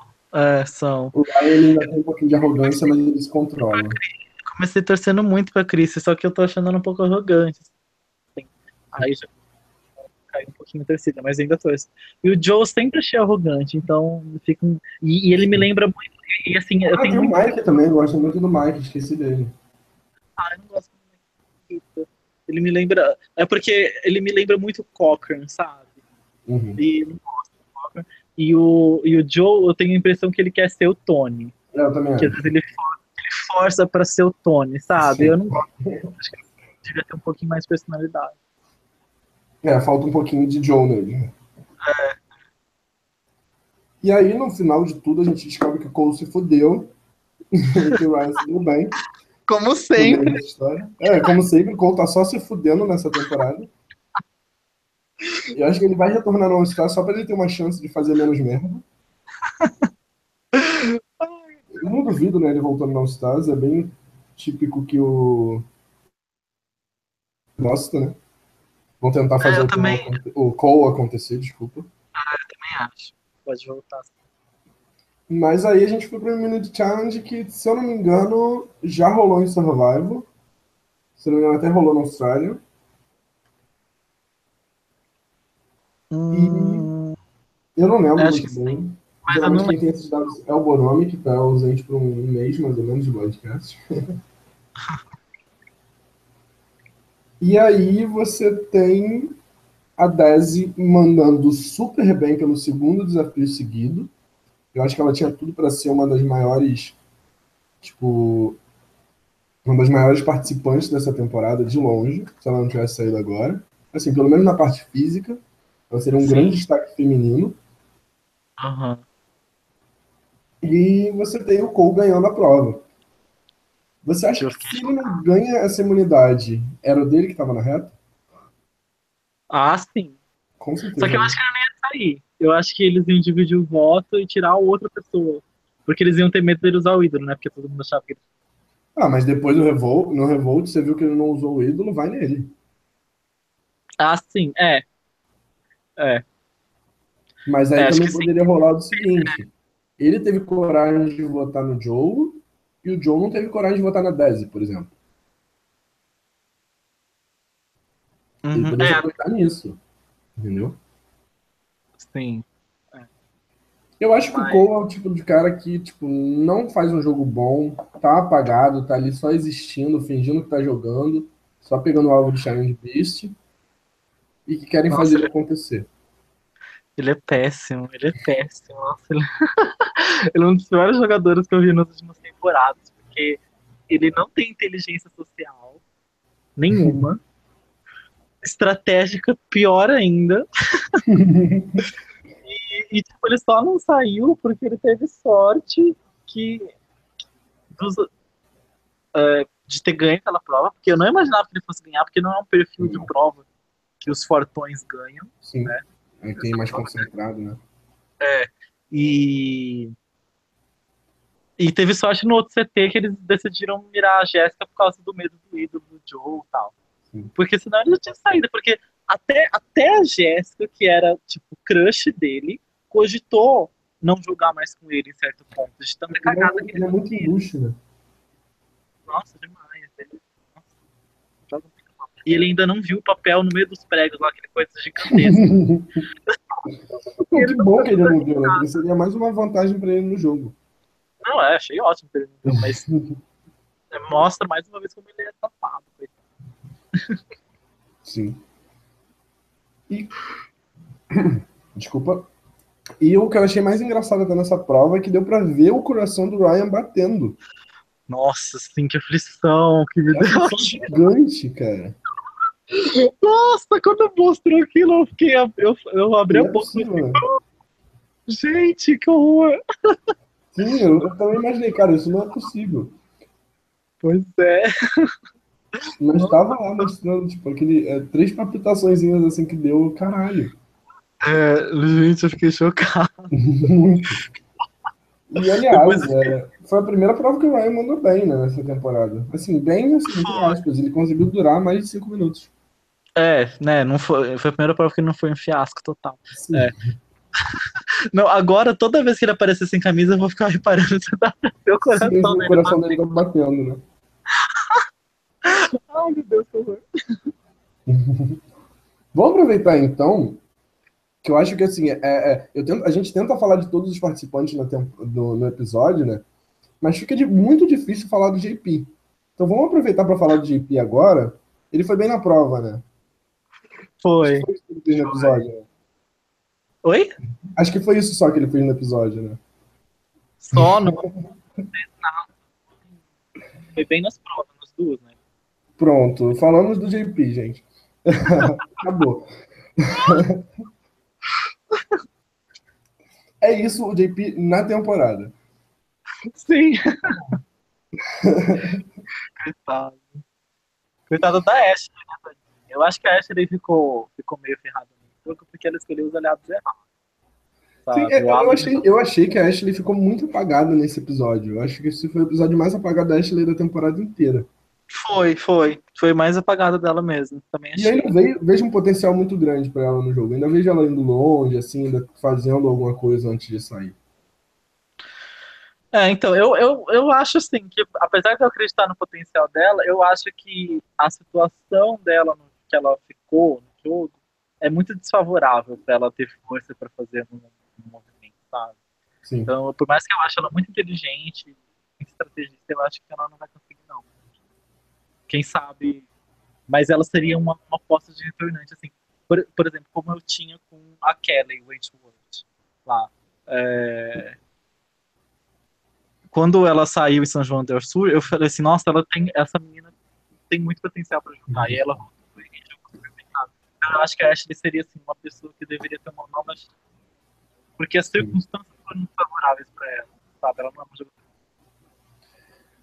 É, são. O Ryan ele ainda tem um pouquinho de arrogância, mas ele se controla. Comecei torcendo muito pra Chrissy, só que eu tô achando ela um pouco arrogante. Aí já... cair um pouquinho a torcida, mas ainda torço. E o Joe sempre achei arrogante, então fica um... e, e ele me lembra muito. E assim, ah, eu tenho. Tem o Mike também, eu gosto muito do Mike, esqueci dele. Ah, eu não gosto muito do Mike. Ele me lembra. É porque ele me lembra muito o Cochran, sabe? Uhum. E não gosto do Cochran. E o, e o Joe, eu tenho a impressão que ele quer ser o Tony. Eu também. Que às vezes ele força, ele força pra ser o Tony, sabe? Sim. Eu não gosto. Eu acho que ele devia ter um pouquinho mais de personalidade. É, falta um pouquinho de Joe nele. É. E aí, no final de tudo, a gente descobre que o Cole se fodeu. Que o Ryan se deu bem. Como sempre. É, como sempre, o Cole tá só se fudendo nessa temporada. E eu acho que ele vai retornar no All-Star só pra ele ter uma chance de fazer menos merda. Eu não duvido, né, ele voltando no All-Star. É bem típico que o... gosta, né? Vão tentar fazer é, o, também... o Cole acontecer, desculpa. Ah, eu também acho. Pode voltar. Mas aí a gente foi pro Minute Challenge que, se eu não me engano, já rolou em Survivor. Se eu não me engano, até rolou na Austrália. Hum... E eu não lembro eu muito bem. Mas geralmente não... quem tem esses dados é o Borome, que tá ausente por um mês, mais ou menos, de Blindcast. E aí você tem a Desi mandando super bem pelo segundo desafio seguido. Eu acho que ela tinha tudo para ser uma das maiores, tipo, uma das maiores participantes dessa temporada, de longe, se ela não tivesse saído agora. Assim, pelo menos na parte física, ela seria um Sim. grande destaque feminino. Uhum. E você tem o Cole ganhando a prova. Você acha que se ele não ganha essa imunidade, era o dele que tava na reta? Ah, sim. Com certeza. Só que eu acho que ele não ia sair. Eu acho que eles iam dividir o voto e tirar a outra pessoa. Porque eles iam ter medo dele usar o ídolo, né? Porque todo mundo achava que ele... Ah, mas depois do Revolt, no Revolt, você viu que ele não usou o ídolo, vai nele. Ah, sim, é. É. Mas aí é, também poderia sim. rolar o seguinte. Ele teve coragem de votar no Joe... E o Joe não teve coragem de votar na Desi, por exemplo. Uhum, ele poderia votar é. nisso. Entendeu? Sim. É. Eu acho Mas... que o Cole é o tipo de cara que tipo, não faz um jogo bom, tá apagado, tá ali só existindo, fingindo que tá jogando, só pegando o alvo do Challenge Beast e que querem Nossa, fazer ele... acontecer. Ele é péssimo, ele é péssimo. Nossa, ele... ele é um dos piores jogadores que eu vi nas últimas temporadas, porque ele não tem inteligência social nenhuma, estratégica pior ainda. e, e tipo, ele só não saiu porque ele teve sorte que, dos, uh, de ter ganho aquela prova, porque eu não imaginava que ele fosse ganhar, porque não é um perfil de prova que os fortões ganham, Sim. né? Ele tem mais concentrado, né? É, e... E teve sorte no outro C T que eles decidiram mirar a Jéssica por causa do medo do ídolo, do Joe e tal. Sim. Porque senão ele já tinha saído, porque até, até a Jéssica, que era, tipo, crush dele, cogitou não jogar mais com ele em certo ponto. De tanta cagada que ele é muito luxo, né? Nossa, demais. Ele... Nossa. Joga muito. E ele ainda não viu o papel no meio dos pregos lá, aquele coisa gigantesca. Que bom que ele não viu, né? Seria mais uma vantagem pra ele no jogo. Não, é, achei ótimo que ele não viu, mas mostra mais uma vez como ele é tapado. Sim. E... Desculpa. E o que eu achei mais engraçado até nessa prova é que deu pra ver o coração do Ryan batendo. Nossa, sim, que aflição, que me deu. É um gigante, cara. Nossa, quando mostrou aquilo, eu fiquei. Eu, eu abri é a boca e falei, gente, que horror! Sim, eu, eu também imaginei, cara, isso não é possível. Pois é. Mas tava lá mostrando, tipo, aquele. É, três palpitaçõezinhas assim que deu, caralho. É, gente, eu fiquei chocado. Muito. E, aliás, é, foi a primeira prova que o Ryan mandou bem, né, nessa temporada. Assim, bem, assim, entre aspas, ele conseguiu durar mais de cinco minutos. É, né, não foi, foi a primeira prova que não foi um fiasco total. É. Não, agora, toda vez que ele aparecer sem camisa, eu vou ficar reparando se dá meu coração Sim, dele. O coração dele tá batendo, né? Ai, meu Deus, por favor. Vamos aproveitar, então, que eu acho que, assim, é, é, eu tento, a gente tenta falar de todos os participantes no, tempo, do, no episódio, né? Mas fica de, muito difícil falar do J P. Então vamos aproveitar para falar do J P agora. Ele foi bem na prova, né? Foi. Acho que foi isso que ele fez no episódio, né? Oi? Acho que foi isso só que ele fez no episódio, né? Só não. Não fez nada. Foi bem nas provas, nas duas, né? Pronto. Falamos do J P, gente. Acabou. É isso, o J P na temporada. Sim. Coitado. Coitado da Ashley, né? Eu acho que a Ashley ficou, ficou meio ferrada porque ela escolheu os aliados errados. Sim, é, eu, achei, eu achei que a Ashley ficou muito apagada nesse episódio. Eu acho que esse foi o episódio mais apagado da Ashley da temporada inteira. Foi, foi. Foi mais apagada dela mesmo. Também achei. E ainda vejo, vejo um potencial muito grande pra ela no jogo. Ainda vejo ela indo longe, assim, ainda fazendo alguma coisa antes de sair. É, então, eu, eu, eu acho assim, que apesar de eu acreditar no potencial dela, eu acho que a situação dela, no que ela ficou no jogo, é muito desfavorável pra ela ter força pra fazer um, um movimento, sabe? Sim. Então, por mais que eu ache ela muito inteligente, muito estrategista, eu acho que ela não vai conseguir, não. Quem sabe, mas ela seria uma, uma aposta de retornante, assim, por, por exemplo, como eu tinha com a Kelly Wentworth lá. É... Quando ela saiu em San Juan del Sur, eu falei assim, nossa, ela tem, essa menina tem muito potencial para jogar. E ela foi complicado. Eu acho que a Ashley seria assim, uma pessoa que deveria ter uma nova chance. Porque as circunstâncias foram favoráveis para ela, sabe? Ela não é uma jogadora.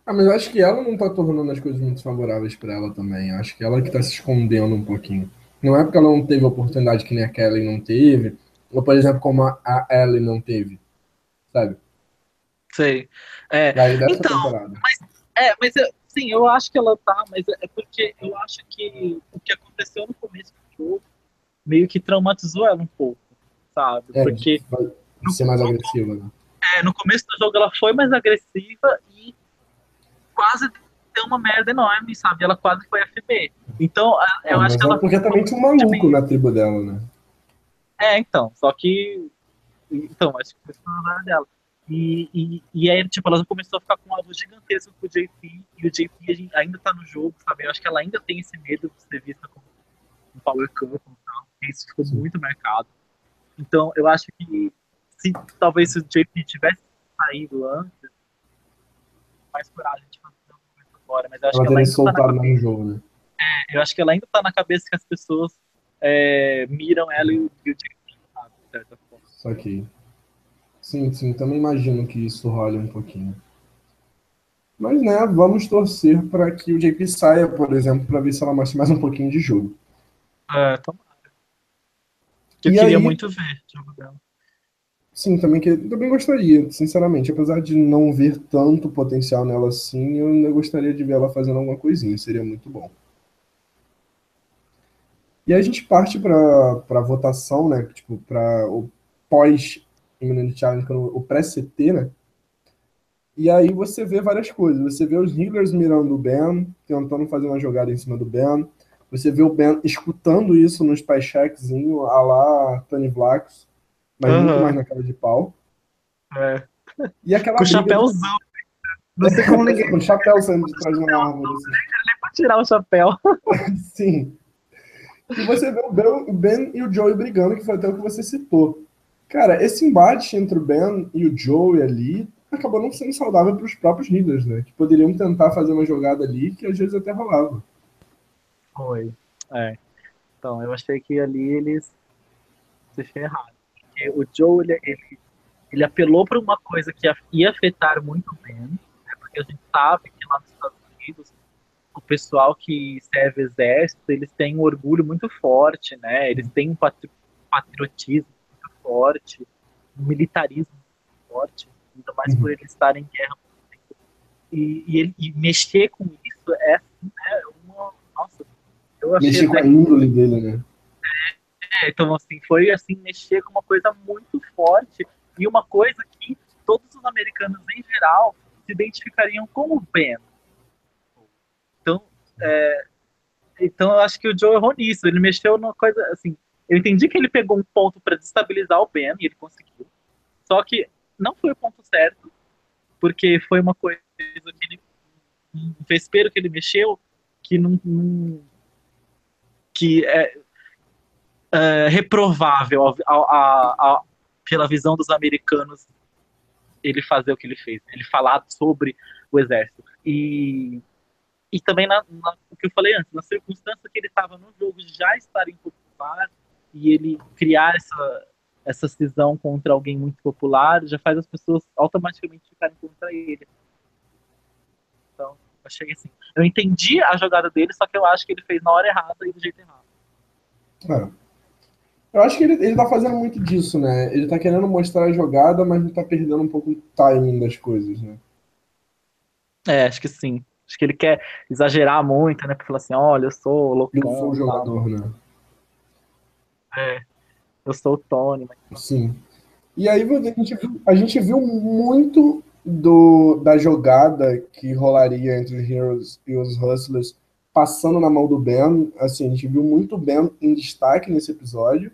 Ah, mas eu acho que ela não tá tornando as coisas muito favoráveis para ela também. Eu acho que ela que tá se escondendo um pouquinho. Não é porque ela não teve a oportunidade que nem a Kelly não teve, ou, por exemplo, como a Ellie não teve, sabe? Sei. É, então, temporada. mas, é, mas eu, sim, eu acho que ela tá, mas é porque eu acho que o que aconteceu no começo do jogo meio que traumatizou ela um pouco, sabe? É, porque vai ser mais jogo, agressiva, né? É, no começo do jogo ela foi mais agressiva e quase deu uma merda enorme, sabe? Ela quase foi F B. Então, eu não, acho que ela... Porque também tinha um maluco bem na tribo dela, né? É, então, só que... Então, acho que foi a dela. E, e, e aí, tipo, ela começou a ficar com um alvo gigantesco com o J P, e o J P ainda tá no jogo, sabe? Eu acho que ela ainda tem esse medo de ser vista como um power couple, tá? Isso ficou muito marcado. Então, eu acho que se talvez se o J P tivesse saído antes, mais coragem de fazer alguma coisa agora, mas eu acho ela que ela ainda soltado tá na cabeça, no jogo, né? É, eu acho que ela ainda tá na cabeça que as pessoas é, miram ela e o, e o J P, sabe? De certa forma. Só que... Sim, sim, também imagino que isso role um pouquinho. Mas, né, vamos torcer para que o J P saia, por exemplo, para ver se ela mostra mais um pouquinho de jogo. É, tomara. Eu e queria aí... muito ver o jogo dela. Sim, também, que... também gostaria, sinceramente. Apesar de não ver tanto potencial nela assim, eu ainda gostaria de ver ela fazendo alguma coisinha, seria muito bom. E aí a gente parte para a votação, né, tipo, para o pós Challenge, o pré-C T, né? E aí você vê várias coisas. Você vê os Healers mirando o Ben, tentando fazer uma jogada em cima do Ben. Você vê o Ben escutando isso nos paycheckzinhos, a lá Tony Vlachos, mas uhum. muito mais na cara de pau. É. E aquela com o chapéuzão. Não sei como ninguém. Com o chapéu saindo de trás de uma árvore. Assim. Nem pra tirar o chapéu. Sim. E você vê o Ben, o Ben e o Joey brigando, que foi até o que você citou. Cara, esse embate entre o Ben e o Joey ali acabou não sendo saudável para os próprios líderes, né? Que poderiam tentar fazer uma jogada ali que às vezes até rolava. Foi. É. Então, eu achei que ali eles se ferraram. Porque o Joey, ele, ele, ele apelou para uma coisa que ia afetar muito o Ben, né? Porque a gente sabe que lá nos Estados Unidos, o pessoal que serve exército, eles têm um orgulho muito forte, né? Eles têm um patri- patriotismo forte, um militarismo forte, ainda mais uhum. por ele estar em guerra. E, e, ele, e mexer com isso é, né, uma... Nossa, eu achei... Mexer com a índole dele, né? É, é, então, assim, foi, assim, mexer com uma coisa muito forte e uma coisa que todos os americanos, em geral, se identificariam como Ben. Então, é, Então eu acho que o Joe errou nisso. Ele mexeu numa coisa, assim... Eu entendi que ele pegou um ponto pra desestabilizar o Ben, e ele conseguiu. Só que não foi o ponto certo, porque foi uma coisa que ele... Um vespeiro que ele mexeu, que não... não que é... Uh, reprovável a, a, a, a, pela visão dos americanos ele fazer o que ele fez, ele falar sobre o exército. E, e também na, na, o que eu falei antes, na circunstância que ele estava no jogo já estar impopular e ele criar essa, essa cisão contra alguém muito popular já faz as pessoas automaticamente ficarem contra ele. Então, eu achei assim. Eu entendi a jogada dele, só que eu acho que ele fez na hora errada e do jeito errado. É. Eu acho que ele, ele tá fazendo muito disso, né? Ele tá querendo mostrar a jogada, mas não tá perdendo um pouco o timing das coisas, né? É, acho que sim. Acho que ele quer exagerar muito, né? Pra falar assim, olha, eu sou loucão. Eu sou o jogador, tal, né? É. Eu sou o Tony. Mas... Sim. E aí a gente, viu, a gente viu muito do, da jogada que rolaria entre os Heroes e os Hustlers passando na mão do Ben. Assim, a gente viu muito o Ben em destaque nesse episódio.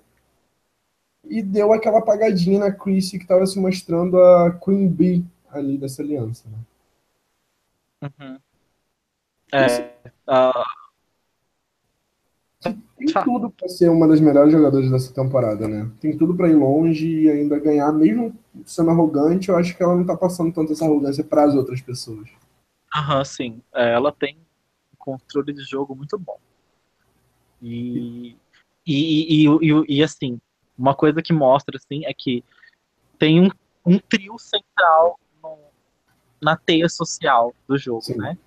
E deu aquela apagadinha na Chrissy, que estava se mostrando a Queen Bee ali dessa aliança, né? Uhum. É, uh... Tem tudo para ser uma das melhores jogadoras dessa temporada, né? Tem tudo para ir longe e ainda ganhar, mesmo sendo arrogante. Eu acho que ela não tá passando tanto essa arrogância para as outras pessoas. Aham, uhum, sim. É, ela tem controle de jogo muito bom. E, e, e, e, e assim, uma coisa que mostra assim, é que tem um, um trio central no, na teia social do jogo, sim, né?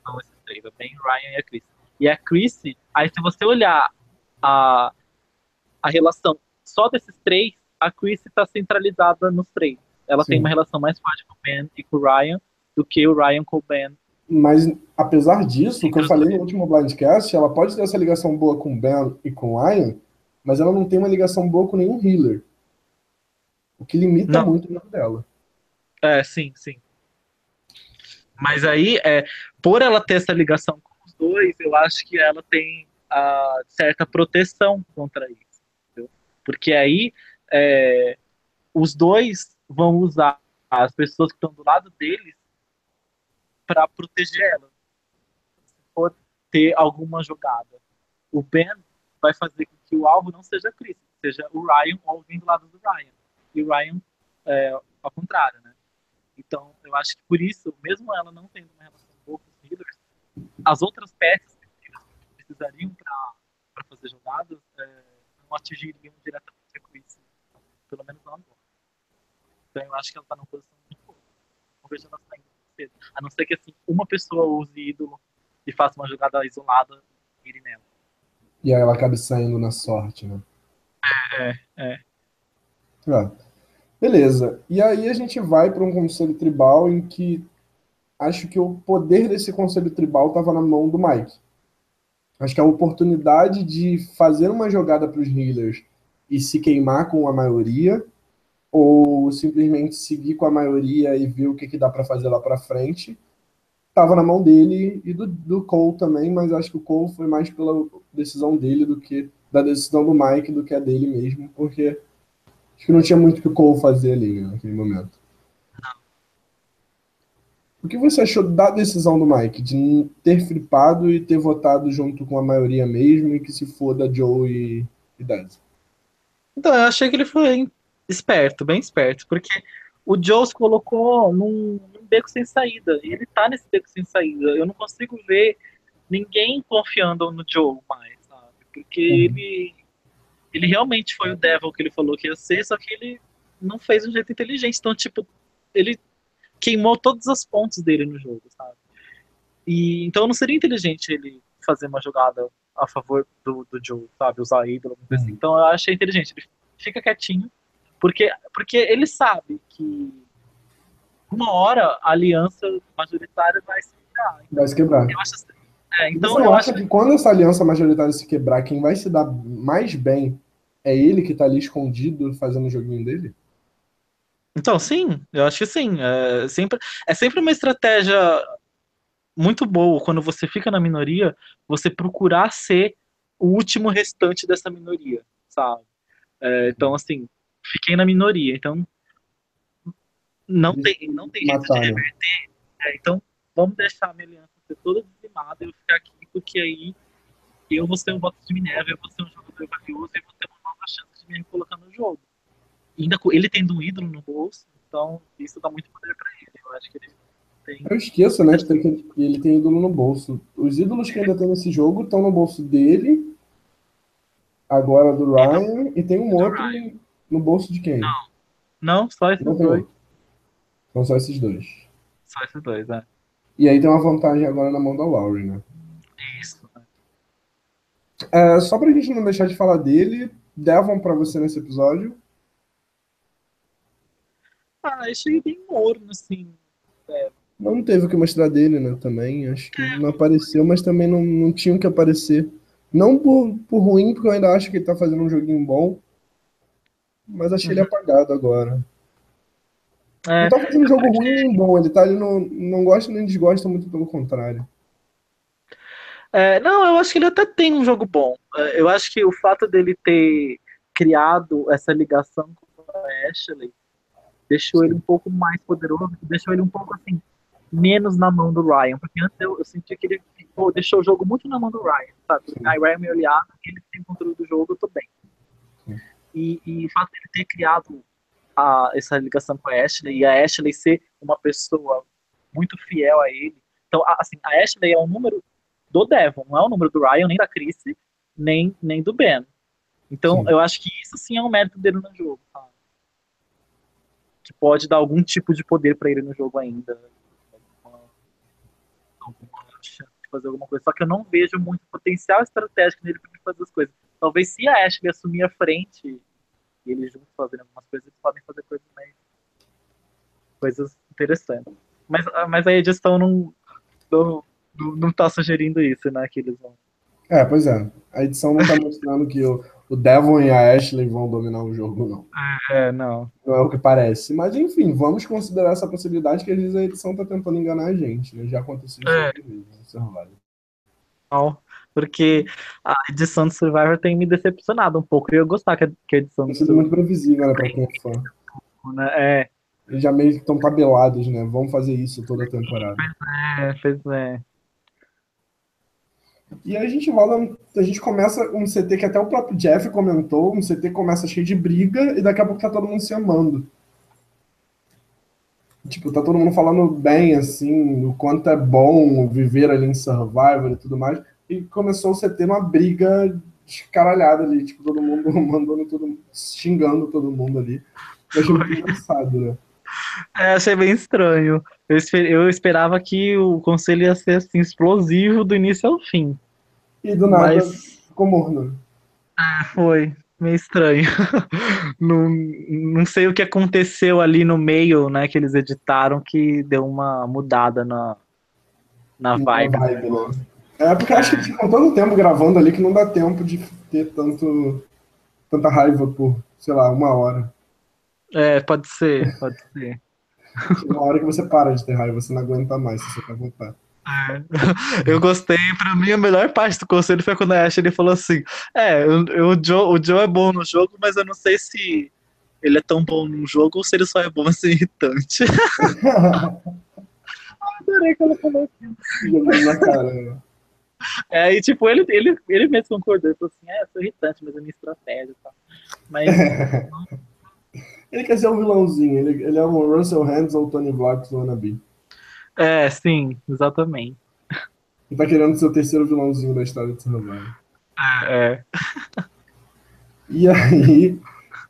Então, esses três, o Ben, Ryan e a Chrissy. E a Chrissy, aí se você olhar a, a relação só desses três, a Chrissy tá centralizada nos três. Ela, sim, tem uma relação mais forte com o Ben e com o Ryan do que o Ryan com o Ben. Mas, apesar disso, o que eu falei no último Blindcast, ela pode ter essa ligação boa com o Ben e com o Ryan, mas ela não tem uma ligação boa com nenhum healer. O que limita não. muito o jogo dela. É, sim, sim. Mas aí, é, por ela ter essa ligação com os dois, eu acho que ela tem a certa proteção contra isso. Entendeu? Porque aí, é, os dois vão usar as pessoas que estão do lado deles para proteger ela, se for ter alguma jogada. O Ben vai fazer com que o alvo não seja Chris, seja o Ryan ou alguém do lado do Ryan. E o Ryan é ao contrário, né? Então, eu acho que por isso, mesmo ela não tendo uma relação boa com os healers, as outras peças que precisariam para fazer jogadas é, não atingiriam diretamente a Chris. Pelo menos não agora. Então, eu acho que ela está numa posição muito boa. Não vejo ela saindo. A não ser que assim, uma pessoa use ídolo e faça uma jogada isolada e ele nela. E aí ela acaba saindo na sorte, né? É, é. Ah, beleza. E aí a gente vai para um conselho tribal em que acho que o poder desse conselho tribal estava na mão do Mike. Acho que a oportunidade de fazer uma jogada para os healers e se queimar com a maioria, ou simplesmente seguir com a maioria e ver o que, que dá para fazer lá para frente, tava na mão dele e do, do Cole também, mas acho que o Cole foi mais pela decisão dele do que da decisão do Mike do que a dele mesmo, porque acho que não tinha muito o que o Cole fazer ali, né, naquele momento. O que você achou da decisão do Mike, de ter flipado e ter votado junto com a maioria mesmo e que se foda Joe e, e Dez? Então, eu achei que ele foi, hein? Esperto, bem esperto, porque o Joe se colocou num, num beco sem saída, e ele tá nesse beco sem saída. Eu não consigo ver ninguém confiando no Joe mais, sabe? Porque uhum. ele, ele realmente foi o Devil que ele falou que ia ser, só que ele não fez de um jeito inteligente. Então, tipo, ele queimou todas as pontes dele no jogo, sabe? E, então não seria inteligente ele fazer uma jogada a favor do, do Joe, sabe? Usar ídolo, alguma coisa assim. Então eu achei inteligente, ele fica quietinho. Porque, porque ele sabe que uma hora a aliança majoritária vai se quebrar. Então vai se quebrar. Eu acho assim, é, então você eu acha acho... que quando essa aliança majoritária se quebrar, quem vai se dar mais bem é ele que tá ali escondido fazendo o joguinho dele? Então, sim. Eu acho que sim. É sempre, é sempre uma estratégia muito boa quando você fica na minoria, você procurar ser o último restante dessa minoria, sabe? É, então, assim, fiquei na minoria, então não tem, não tem jeito de reverter. É, então, vamos deixar a minha aliança ser toda dizimada e eu ficar aqui, porque aí eu vou ser um voto de Minerva, eu vou ser um jogador valioso e eu vou ter uma nova chance de me recolocar no jogo. E ainda ele tendo um ídolo no bolso, então isso dá muito poder pra ele. Eu acho que ele tem... Eu esqueço, né, que ele tem ídolo no bolso. Os ídolos que ainda tem nesse jogo estão no bolso dele, agora do Ryan, e tem um outro Ryan. No bolso de quem? Não, não só esses não dois. São só esses dois. Só esses dois, é. E aí tem uma vantagem agora na mão da Lauren, né? Isso. É, só pra gente não deixar de falar dele, Devon pra você nesse episódio? Ah, achei bem morno, assim. É. Não teve o que mostrar dele, né, também. Acho que é, não apareceu, mas também não, não tinha o que aparecer. Não por, por ruim, porque eu ainda acho que ele tá fazendo um joguinho bom. Mas achei uhum. ele apagado agora. É, não tá fazendo um jogo achei... ruim nem bom. Ele tá ali, no, não gosta nem desgosta, muito pelo contrário. É, não, eu acho que ele até tem um jogo bom. Eu acho que o fato dele ter criado essa ligação com a Ashley deixou ele um pouco mais poderoso, deixou ele um pouco, assim, menos na mão do Ryan, porque antes eu, eu senti que ele pô, deixou o jogo muito na mão do Ryan, sabe? Aí o Ryan me olhar, ele tem controle do jogo, eu tô bem. E, e o fato dele ter criado a, essa ligação com a Ashley, e a Ashley ser uma pessoa muito fiel a ele. Então, a, assim, a Ashley é um número do Devon, não é o número do Ryan, nem da Chrissy, nem, nem do Ben. Então, sim. eu acho que isso, sim, é um mérito dele no jogo, sabe? Que pode dar algum tipo de poder pra ele no jogo ainda. Alguma, alguma chance de fazer alguma coisa. Só que eu não vejo muito potencial estratégico nele pra ele fazer as coisas. Talvez se a Ashley assumir a frente e eles juntos fazendo algumas coisas, eles podem fazer coisas mais... coisas interessantes. Mas, mas a edição não, não, não tá sugerindo isso, né? Que eles vão... É, pois é. A edição não tá mostrando que eu... O Devon e a Ashley vão dominar o jogo, não. É, não. Não é o que parece. Mas, enfim, vamos considerar essa possibilidade que às vezes a edição tá tentando enganar a gente, né? Já aconteceu isso é. mesmo, no Survivor. Não, porque a edição do Survivor tem me decepcionado um pouco. E eu gostar que a edição do Survivor... muito previsível, né, pra quem é fã. É. Eles já meio que estão tabelados, né? Vão fazer isso toda a temporada. É, pois é. E aí a gente rola, a gente começa um C T que até o próprio Jeff comentou, um C T começa cheio de briga e daqui a pouco tá todo mundo se amando. Tipo, tá todo mundo falando bem, assim, o quanto é bom viver ali em Survivor e tudo mais. E começou o C T uma briga descaralhada ali, tipo, todo mundo mandando todo xingando todo mundo ali. Eu achei muito engraçado, né? É, achei bem estranho. Eu, esper- eu esperava que o conselho ia ser assim, explosivo do início ao fim. E do nada mas... ficou morno. Ah, foi. Meio estranho. não, não sei o que aconteceu ali no meio, né, que eles editaram, que deu uma mudada na, na vibe. vibe né? É, porque eu acho que eles ficam tanto tempo gravando ali que não dá tempo de ter tanto, tanta raiva por, sei lá, uma hora. É, pode ser, pode ser. Na hora que você para de ter raiva, você não aguenta mais, você quer voltar. É. Eu gostei, pra mim a melhor parte do conselho foi quando a Ashley falou assim, é, eu, eu, o, Joe, o Joe é bom no jogo, mas eu não sei se ele é tão bom no jogo ou se ele só é bom assim, irritante. Adorei que ela falou assim. É, e tipo, ele, ele, ele mesmo concordou, ele falou assim, é, eu sou irritante, mas é minha estratégia e tal. Mas... Ele quer ser um vilãozinho, ele, ele é um Russell Hands ou Tony Vlachos wannabe. É, sim, exatamente. Ele tá querendo ser o terceiro vilãozinho da história de Survivor. É. E aí...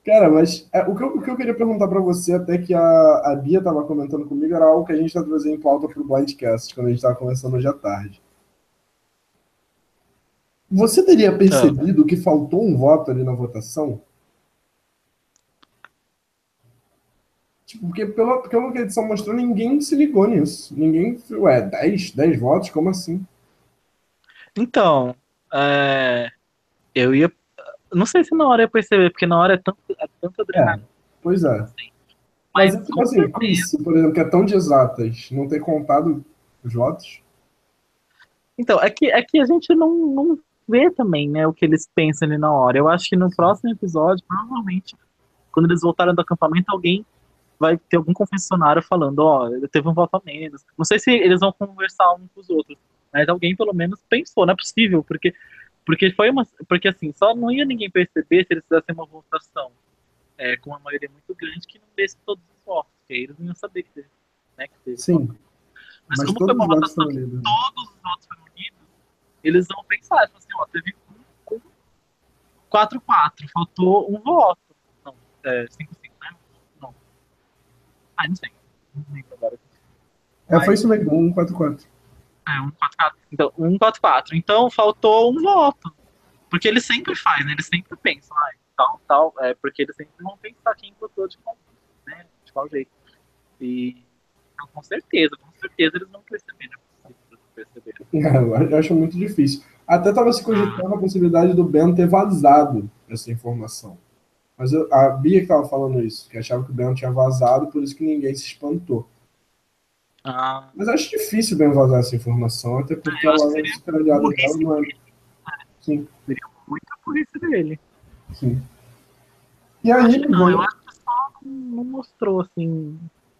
Cara, mas é, o, que eu, o que eu queria perguntar pra você, até que a, a Bia tava comentando comigo, era algo que a gente tá trazendo em pauta pro Blindcast, quando a gente tava conversando hoje à tarde. Você teria percebido ah. que faltou um voto ali na votação? Tipo, porque pelo, pelo que a edição mostrou, ninguém se ligou nisso. Ninguém... Ué, dez votos? Como assim? Então, é, eu ia... Não sei se na hora eu ia perceber, porque na hora é tanto, é tanto adrenalina. É, pois é. Assim. Mas, Mas tipo assim, isso, por exemplo, que é tão de exatas, não ter contado os votos? Então, aqui, aqui a gente não, não vê também, né, o que eles pensam ali na hora. Eu acho que no próximo episódio, provavelmente, quando eles voltarem do acampamento, alguém vai ter algum confessionário falando, ó, oh, teve um voto a menos. Não sei se eles vão conversar uns com os outros, mas alguém pelo menos pensou, não é possível, porque, porque, foi uma, porque assim, só não ia ninguém perceber se eles fizessem uma votação é, com uma maioria muito grande que não desse todos os votos, porque aí eles não iam saber que teve, né, que teve. Sim. Voto. Mas, mas como foi uma votação que todos os votos foram unidos, eles vão pensar, tipo assim, ó, teve um quatro quatro, faltou um voto. Não, é, cinco cinco, né? Não. Ah, não sei. Não lembro agora. É, foi isso mesmo, um quatro quatro. É, um quatro quatro. Então, um quatro quatro. Então, faltou um voto. Porque eles sempre fazem, né? Eles sempre pensam, ah, tal, tal, é, porque eles sempre vão pensar quem votou de qual, né? De qual jeito. E... Então, com certeza, com certeza eles não perceberam. É, eu acho muito difícil. Até estava se cogitando a possibilidade do Ben ter vazado essa informação. Mas eu, a Bia que estava falando isso, que achava que o Ben tinha vazado, por isso que ninguém se espantou. Ah. Mas acho difícil o Ben vazar essa informação, até porque ah, ela é descarregada dela, não é. Sim. Seria muito a polícia dele. Sim. E aí, acho não, eu acho que só não mostrou assim.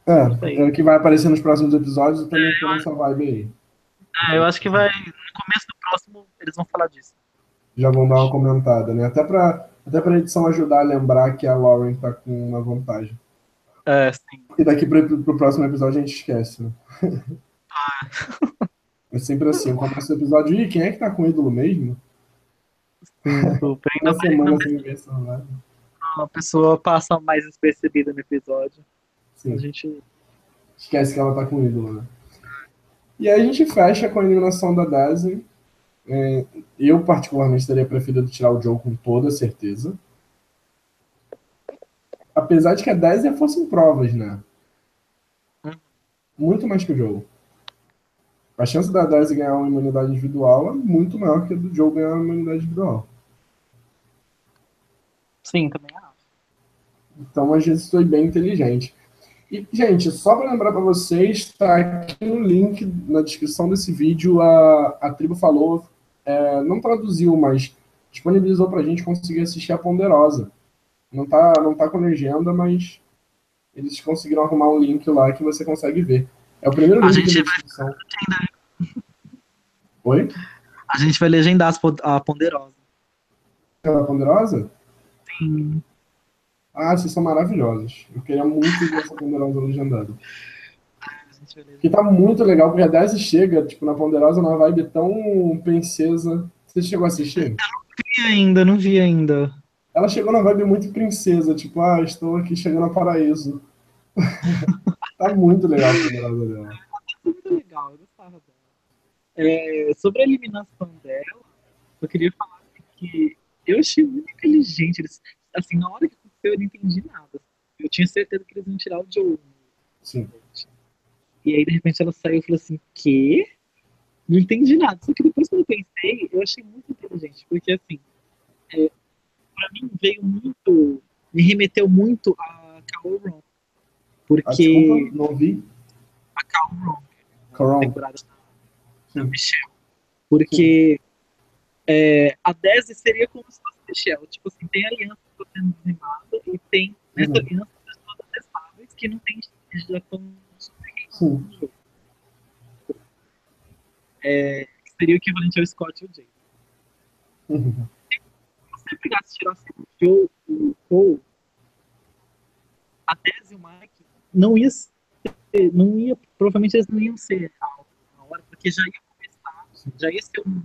É, é o que vai aparecer nos próximos episódios e também tem essa vibe aí. É, eu acho que vai, no começo do próximo, eles vão falar disso. Já vão dar uma comentada, né? Até pra, até pra edição ajudar a lembrar que a Lauren tá com uma vantagem. É, sim. E daqui pro, pro próximo episódio a gente esquece, né? Ah. É sempre assim, no começo do episódio, ih, quem é que tá com o ídolo mesmo? Super, ainda uma semana sem inversão, né? A pessoa passa mais despercebida no episódio. Sim. A gente esquece que ela tá com ídolo, né? E aí a gente fecha com a eliminação da Desi. É, eu, particularmente, teria preferido tirar o Joe com toda certeza. Apesar de que a Desi fosse em provas, né? Hum. Muito mais que o Joe. A chance da Desi ganhar uma imunidade individual é muito maior que a do Joe ganhar uma imunidade individual. Sim, também acho. Então, às vezes, foi bem inteligente. E, gente, só para lembrar para vocês, está aqui no link na descrição desse vídeo, a, a Tribo falou, é, não traduziu, mas disponibilizou para a gente conseguir assistir a Ponderosa. Não está não tá com legenda, mas eles conseguiram arrumar um link lá que você consegue ver. É o primeiro a link gente da descrição. Vai... Oi? A gente vai legendar a Ponderosa. A Ponderosa? Sim. Ah, vocês são maravilhosos. Eu queria muito ver essa Ponderosa legendada. Porque tá muito legal, porque a Desi chega, tipo, na Ponderosa, numa vibe tão princesa. Você chegou a assistir? Eu não vi ainda, não vi ainda. Ela chegou na vibe muito princesa, tipo, ah, estou aqui chegando ao paraíso. Tá muito legal a Ponderosa dela. Tá muito legal, eu gostava dela. Sobre a eliminação dela, eu queria falar que eu achei muito inteligente. Assim, na hora que eu não entendi nada. Eu tinha certeza que eles iam tirar o Joe. Sim. E aí, de repente, ela saiu e falou assim, quê? Não entendi nada. Só que depois que eu pensei, eu achei muito inteligente. Porque, assim, é, pra mim veio muito... Me remeteu muito a Cole Ron. Porque... Ah, desculpa, não vi. A Cole Ron. Cole Ron. Da Michelle. Porque é, a Desi seria como se fosse Michelle. Tipo assim, tem aliança sendo dizimada e tem nessa uhum. aliança pessoas acessíveis que não tem já estão super é, seria o equivalente ao Scott e o Jay. Uhum. Se você pegasse tirasse o Joe e o Cole, a Desi e o Mike não ia ser, não ia, provavelmente eles não iam ser na hora, porque já ia começar, Sim. já ia ser um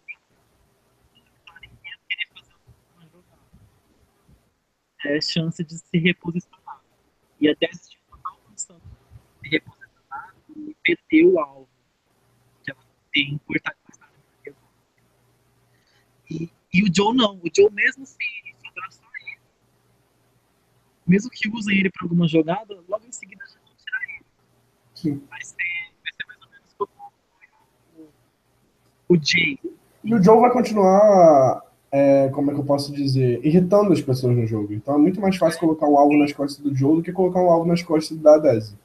É chance de se reposicionar. E a Desi tinha total condição de se reposicionar e perder o alvo que ela tem fortalecido. E, e o Joe não. O Joe, mesmo se abraçar ele, mesmo que usem ele para alguma jogada, logo em seguida já vão tirar ele. Sim. Vai ser, vai ser mais ou menos como o, o Jay. E o Joe vai continuar... É, como é que eu posso dizer, irritando as pessoas no jogo. Então é muito mais fácil colocar um alvo nas costas do Joe do que colocar um alvo nas costas da Desi.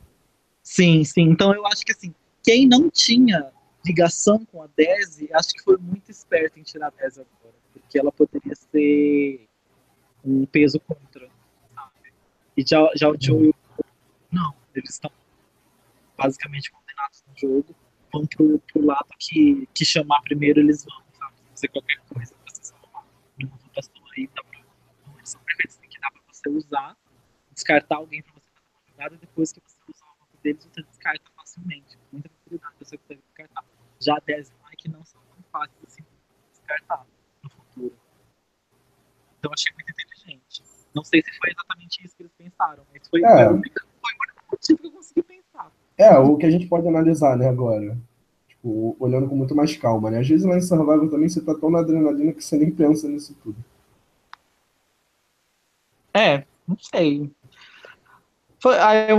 Sim, sim. Então eu acho que assim, quem não tinha ligação com a Desi, acho que foi muito esperta em tirar a Desi agora, porque ela poderia ser um peso contra, sabe? E já, já o Joe e o Cole, não, eles estão basicamente condenados no jogo, vão pro, pro lado que, que chamar primeiro, eles vão, sabe? Fazer qualquer coisa pra se salvar. Não vão passar aí, tá pronto. Eles são perfeitos, tem que dar pra você usar, descartar alguém pra você fazer uma jogada, depois que você usar o voto deles, você descarta facilmente, com muita facilidade, você consegue descartar. Já a Dez e o Mike não são tão fáceis assim descartar no futuro. Então achei muito inteligente. Não sei se foi exatamente isso que eles pensaram, mas foi, é. foi, foi o motivo que eu consegui pensar. É, o que a gente pode analisar, né, agora. Tipo, olhando com muito mais calma, né? Às vezes lá em Survivor também você tá tão na adrenalina que você nem pensa nisso tudo. É, não sei. Foi,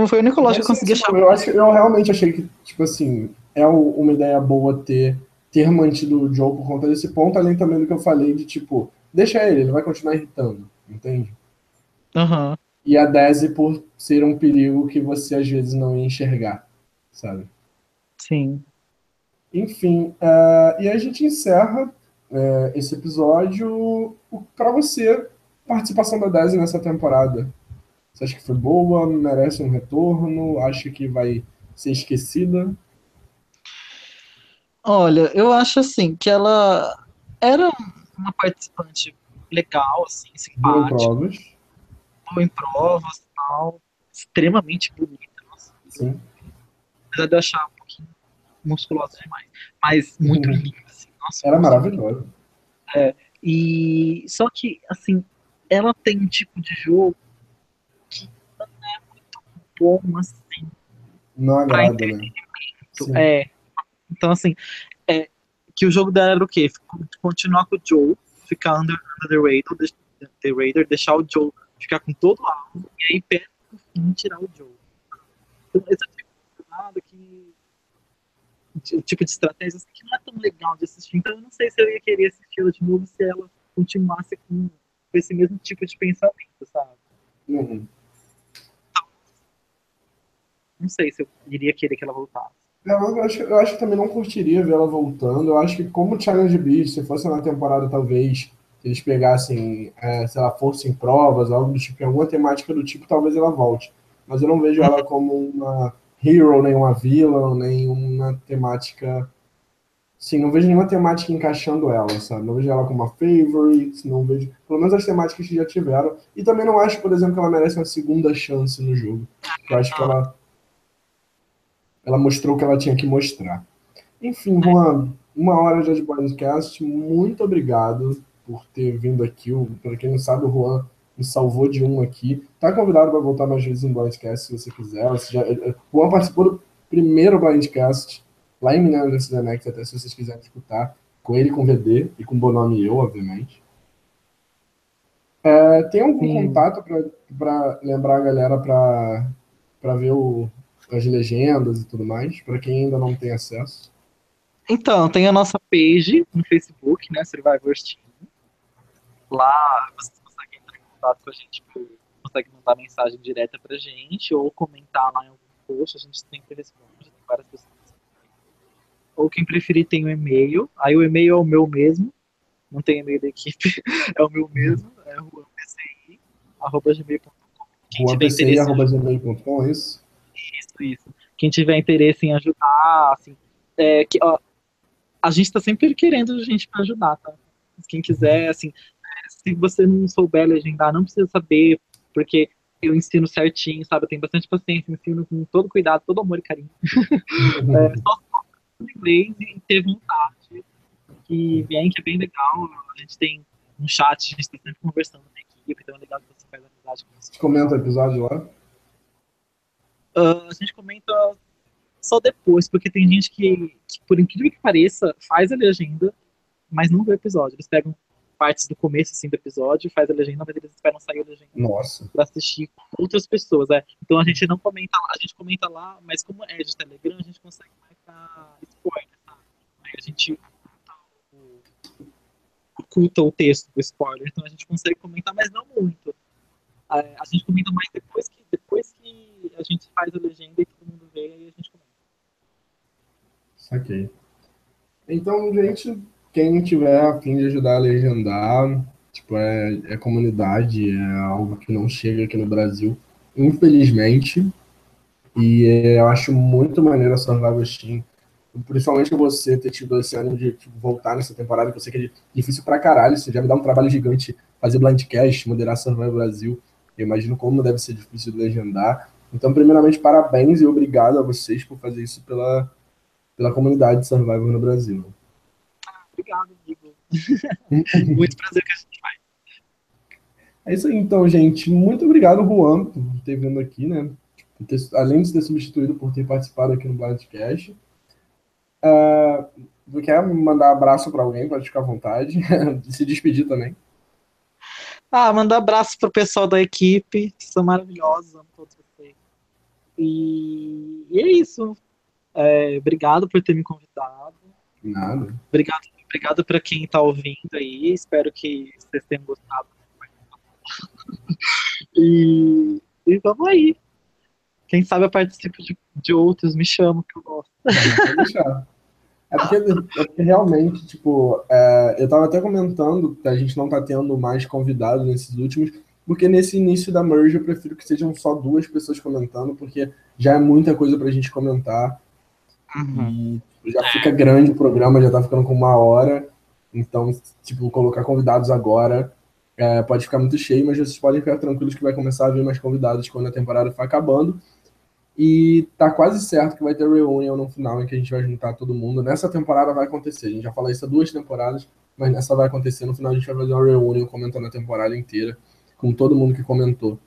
foi o único lógico que eu consegui achar. Eu, acho, eu realmente achei que, tipo assim, é uma ideia boa ter, ter mantido o Joe por conta desse ponto, além também do que eu falei de, tipo, deixa ele, ele vai continuar irritando, entende? Uhum. E a Desi por ser um perigo que você, às vezes, não ia enxergar, sabe? Sim. Enfim, uh, e a gente encerra uh, esse episódio. Pra você, participação da Desi nessa temporada. Você acha que foi boa? Merece um retorno? Acha que vai ser esquecida? Olha, eu acho assim, que ela era uma participante legal, assim, simpática. Boa em provas. Boa em provas e tal. Extremamente bonita. Nossa. Sim. Apesar de eu achar um pouquinho musculosa demais. Mas muito hum. linda, assim. Nossa, era maravilhosa. É, e só que, assim, ela tem um tipo de jogo bom, assim, não agrada, pra entretenimento. Né? É. Então, assim, é, que o jogo dela era o quê? Continuar com o Joe, ficar under, under the, radar, deixar, the radar, deixar o Joe ficar com todo o alvo, e aí perto do fim tirar o Joe. Então, esse é o tipo de lado que, o tipo de estratégia assim, que não é tão legal de assistir. Então, eu não sei se eu ia querer assistir ela de novo se ela continuasse com esse mesmo tipo de pensamento, sabe? Uhum. Não sei se eu iria querer que ela voltasse. Eu acho, eu acho que também não curtiria ver ela voltando. Eu acho que como o Challenge Beast, se fosse na temporada, talvez, eles pegassem, é, se ela fosse em provas, algo do tipo, alguma temática do tipo, talvez ela volte. Mas eu não vejo ela como uma hero, nem uma villain, nem uma temática... Sim, não vejo nenhuma temática encaixando ela, sabe? Não vejo ela como uma favorite, não vejo... Pelo menos as temáticas que já tiveram. E também não acho, por exemplo, que ela merece uma segunda chance no jogo. Eu acho que ela... Ela mostrou o que ela tinha que mostrar. Enfim, Juan, uma hora já de Blindcast. Muito obrigado por ter vindo aqui. Para quem não sabe, o Juan me salvou de um aqui. Tá convidado para voltar mais vezes no Blindcast, se você quiser. O Juan participou do primeiro Blindcast, lá em Minas da Next, até se vocês quiserem escutar, com ele, com o V D e com o Bonomi e eu, obviamente. É, tem algum Sim. contato para lembrar a galera para ver o... as legendas e tudo mais, para quem ainda não tem acesso? Então, tem a nossa page no Facebook, né, Survivor Team. Lá vocês conseguem entrar em contato com a gente, conseguem mandar mensagem direta pra gente, ou comentar lá em algum post, a gente sempre responde, tem várias pessoas. Ou quem preferir tem o e-mail, aí o e-mail é o meu mesmo, não tem e-mail da equipe, é o meu mesmo, é o pci arroba gmail ponto com. Quem tiver interesse... o pci arroba gmail ponto com, é isso? Isso, isso. Quem tiver interesse em ajudar, assim, é, que, ó, a gente tá sempre querendo gente pra ajudar, tá? Quem quiser, assim, é, se você não souber legendar, não precisa saber, porque eu ensino certinho, sabe? Eu tenho bastante paciência, ensino com todo cuidado, todo amor e carinho. Uhum. É, só no inglês e ter vontade. E vem, que é bem legal. A gente tem um chat, a gente tá sempre conversando na equipe, então é legal que você faz amizade com você. Você comenta o episódio lá? Uh, a gente comenta só depois, porque tem gente que, que, por incrível que pareça, faz a legenda, mas não vê o episódio. Eles pegam partes do começo assim, do episódio, faz a legenda, mas eles esperam sair a legenda. Nossa. Pra assistir com outras pessoas. É. Então a gente não comenta lá, a gente comenta lá, mas como é de Telegram, a gente consegue marcar spoiler, tá? Aí a gente oculta o texto do spoiler, então a gente consegue comentar, mas não muito. A gente comenta mais depois que, depois que a gente faz a legenda e todo mundo vê, aí a gente comenta. Saquei. Então, gente, quem tiver a fim de ajudar a legendar, tipo, é, é comunidade, é algo que não chega aqui no Brasil, infelizmente. E é, eu acho muito maneiro a Survivor Team, principalmente você ter tido esse ano de tipo, voltar nessa temporada, que eu sei que é difícil pra caralho, isso já me dá um trabalho gigante fazer Blindcast, moderar Survivor Brasil, eu imagino como deve ser difícil de legendar. Então, primeiramente, parabéns e obrigado a vocês por fazer isso pela, pela comunidade Survivor no Brasil. Obrigado, amigo. Muito prazer que a gente faz. É isso aí, então, gente. Muito obrigado, Juan, por ter vindo aqui, né? Ter, além de ter substituído por ter participado aqui no Blindcast. Uh, quer mandar abraço para alguém, pode ficar à vontade. Se despedir também. Ah, mandar abraço pro pessoal da equipe, que são maravilhosos, amo todos vocês. E, e é isso. É, obrigado por ter me convidado. Nada. Obrigado, obrigado para quem tá ouvindo aí. Espero que vocês tenham gostado. E, e vamos aí. Quem sabe eu participo de, de outros, me chamo que eu gosto. É porque, é porque realmente, tipo, é, eu tava até comentando que a gente não tá tendo mais convidados nesses últimos, porque nesse início da merge eu prefiro que sejam só duas pessoas comentando, porque já é muita coisa pra gente comentar. Uhum. E já fica grande o programa, já tá ficando com uma hora. Então, tipo, colocar convidados agora é, pode ficar muito cheio, mas vocês podem ficar tranquilos que vai começar a vir mais convidados quando a temporada for acabando. E tá quase certo que vai ter reunião no final, em que a gente vai juntar todo mundo. Nessa temporada vai acontecer, a gente já falou isso há duas temporadas, mas nessa vai acontecer. No final a gente vai fazer uma reunião comentando a temporada inteira, com todo mundo que comentou,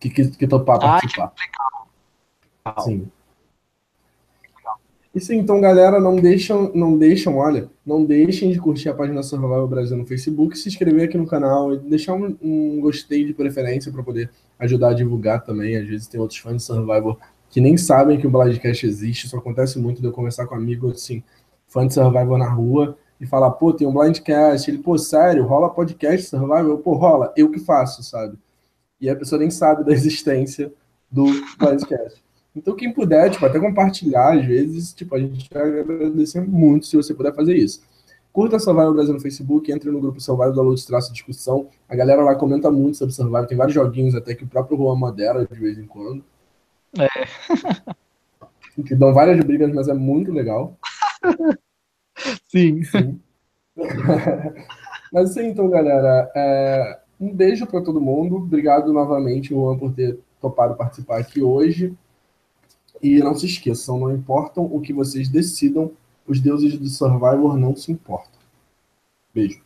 que, que, que topar participar. Ah, que legal. Sim. Legal. Isso então, galera, não deixam, não deixam, olha, não deixem de curtir a página Survival Brasil no Facebook, se inscrever aqui no canal, deixar um, um gostei de preferência para poder ajudar a divulgar também. Às vezes tem outros fãs de Survival que nem sabem que o Blindcast existe. Isso acontece muito de eu conversar com um amigo, assim, fã de Survivor na rua, e falar, pô, tem um Blindcast. Ele, pô, sério, rola podcast Survivor? Eu, pô, rola, eu que faço, sabe? E a pessoa nem sabe da existência do Blindcast. Então, quem puder, tipo, até compartilhar, às vezes, tipo, a gente vai agradecer muito se você puder fazer isso. Curta Survivor Brasil no Facebook, entre no grupo Survivor da Luz Traço Discussão. A galera lá comenta muito sobre Survivor, tem vários joguinhos até que o próprio Juan modera de vez em quando. É. Que dão várias brigas, mas é muito legal. Sim. Sim. Mas assim, então, galera, é... um beijo pra todo mundo. Obrigado novamente, Juan, por ter topado participar aqui hoje. E não se esqueçam, não importam o que vocês decidam, os deuses do Survivor não se importam. Beijo.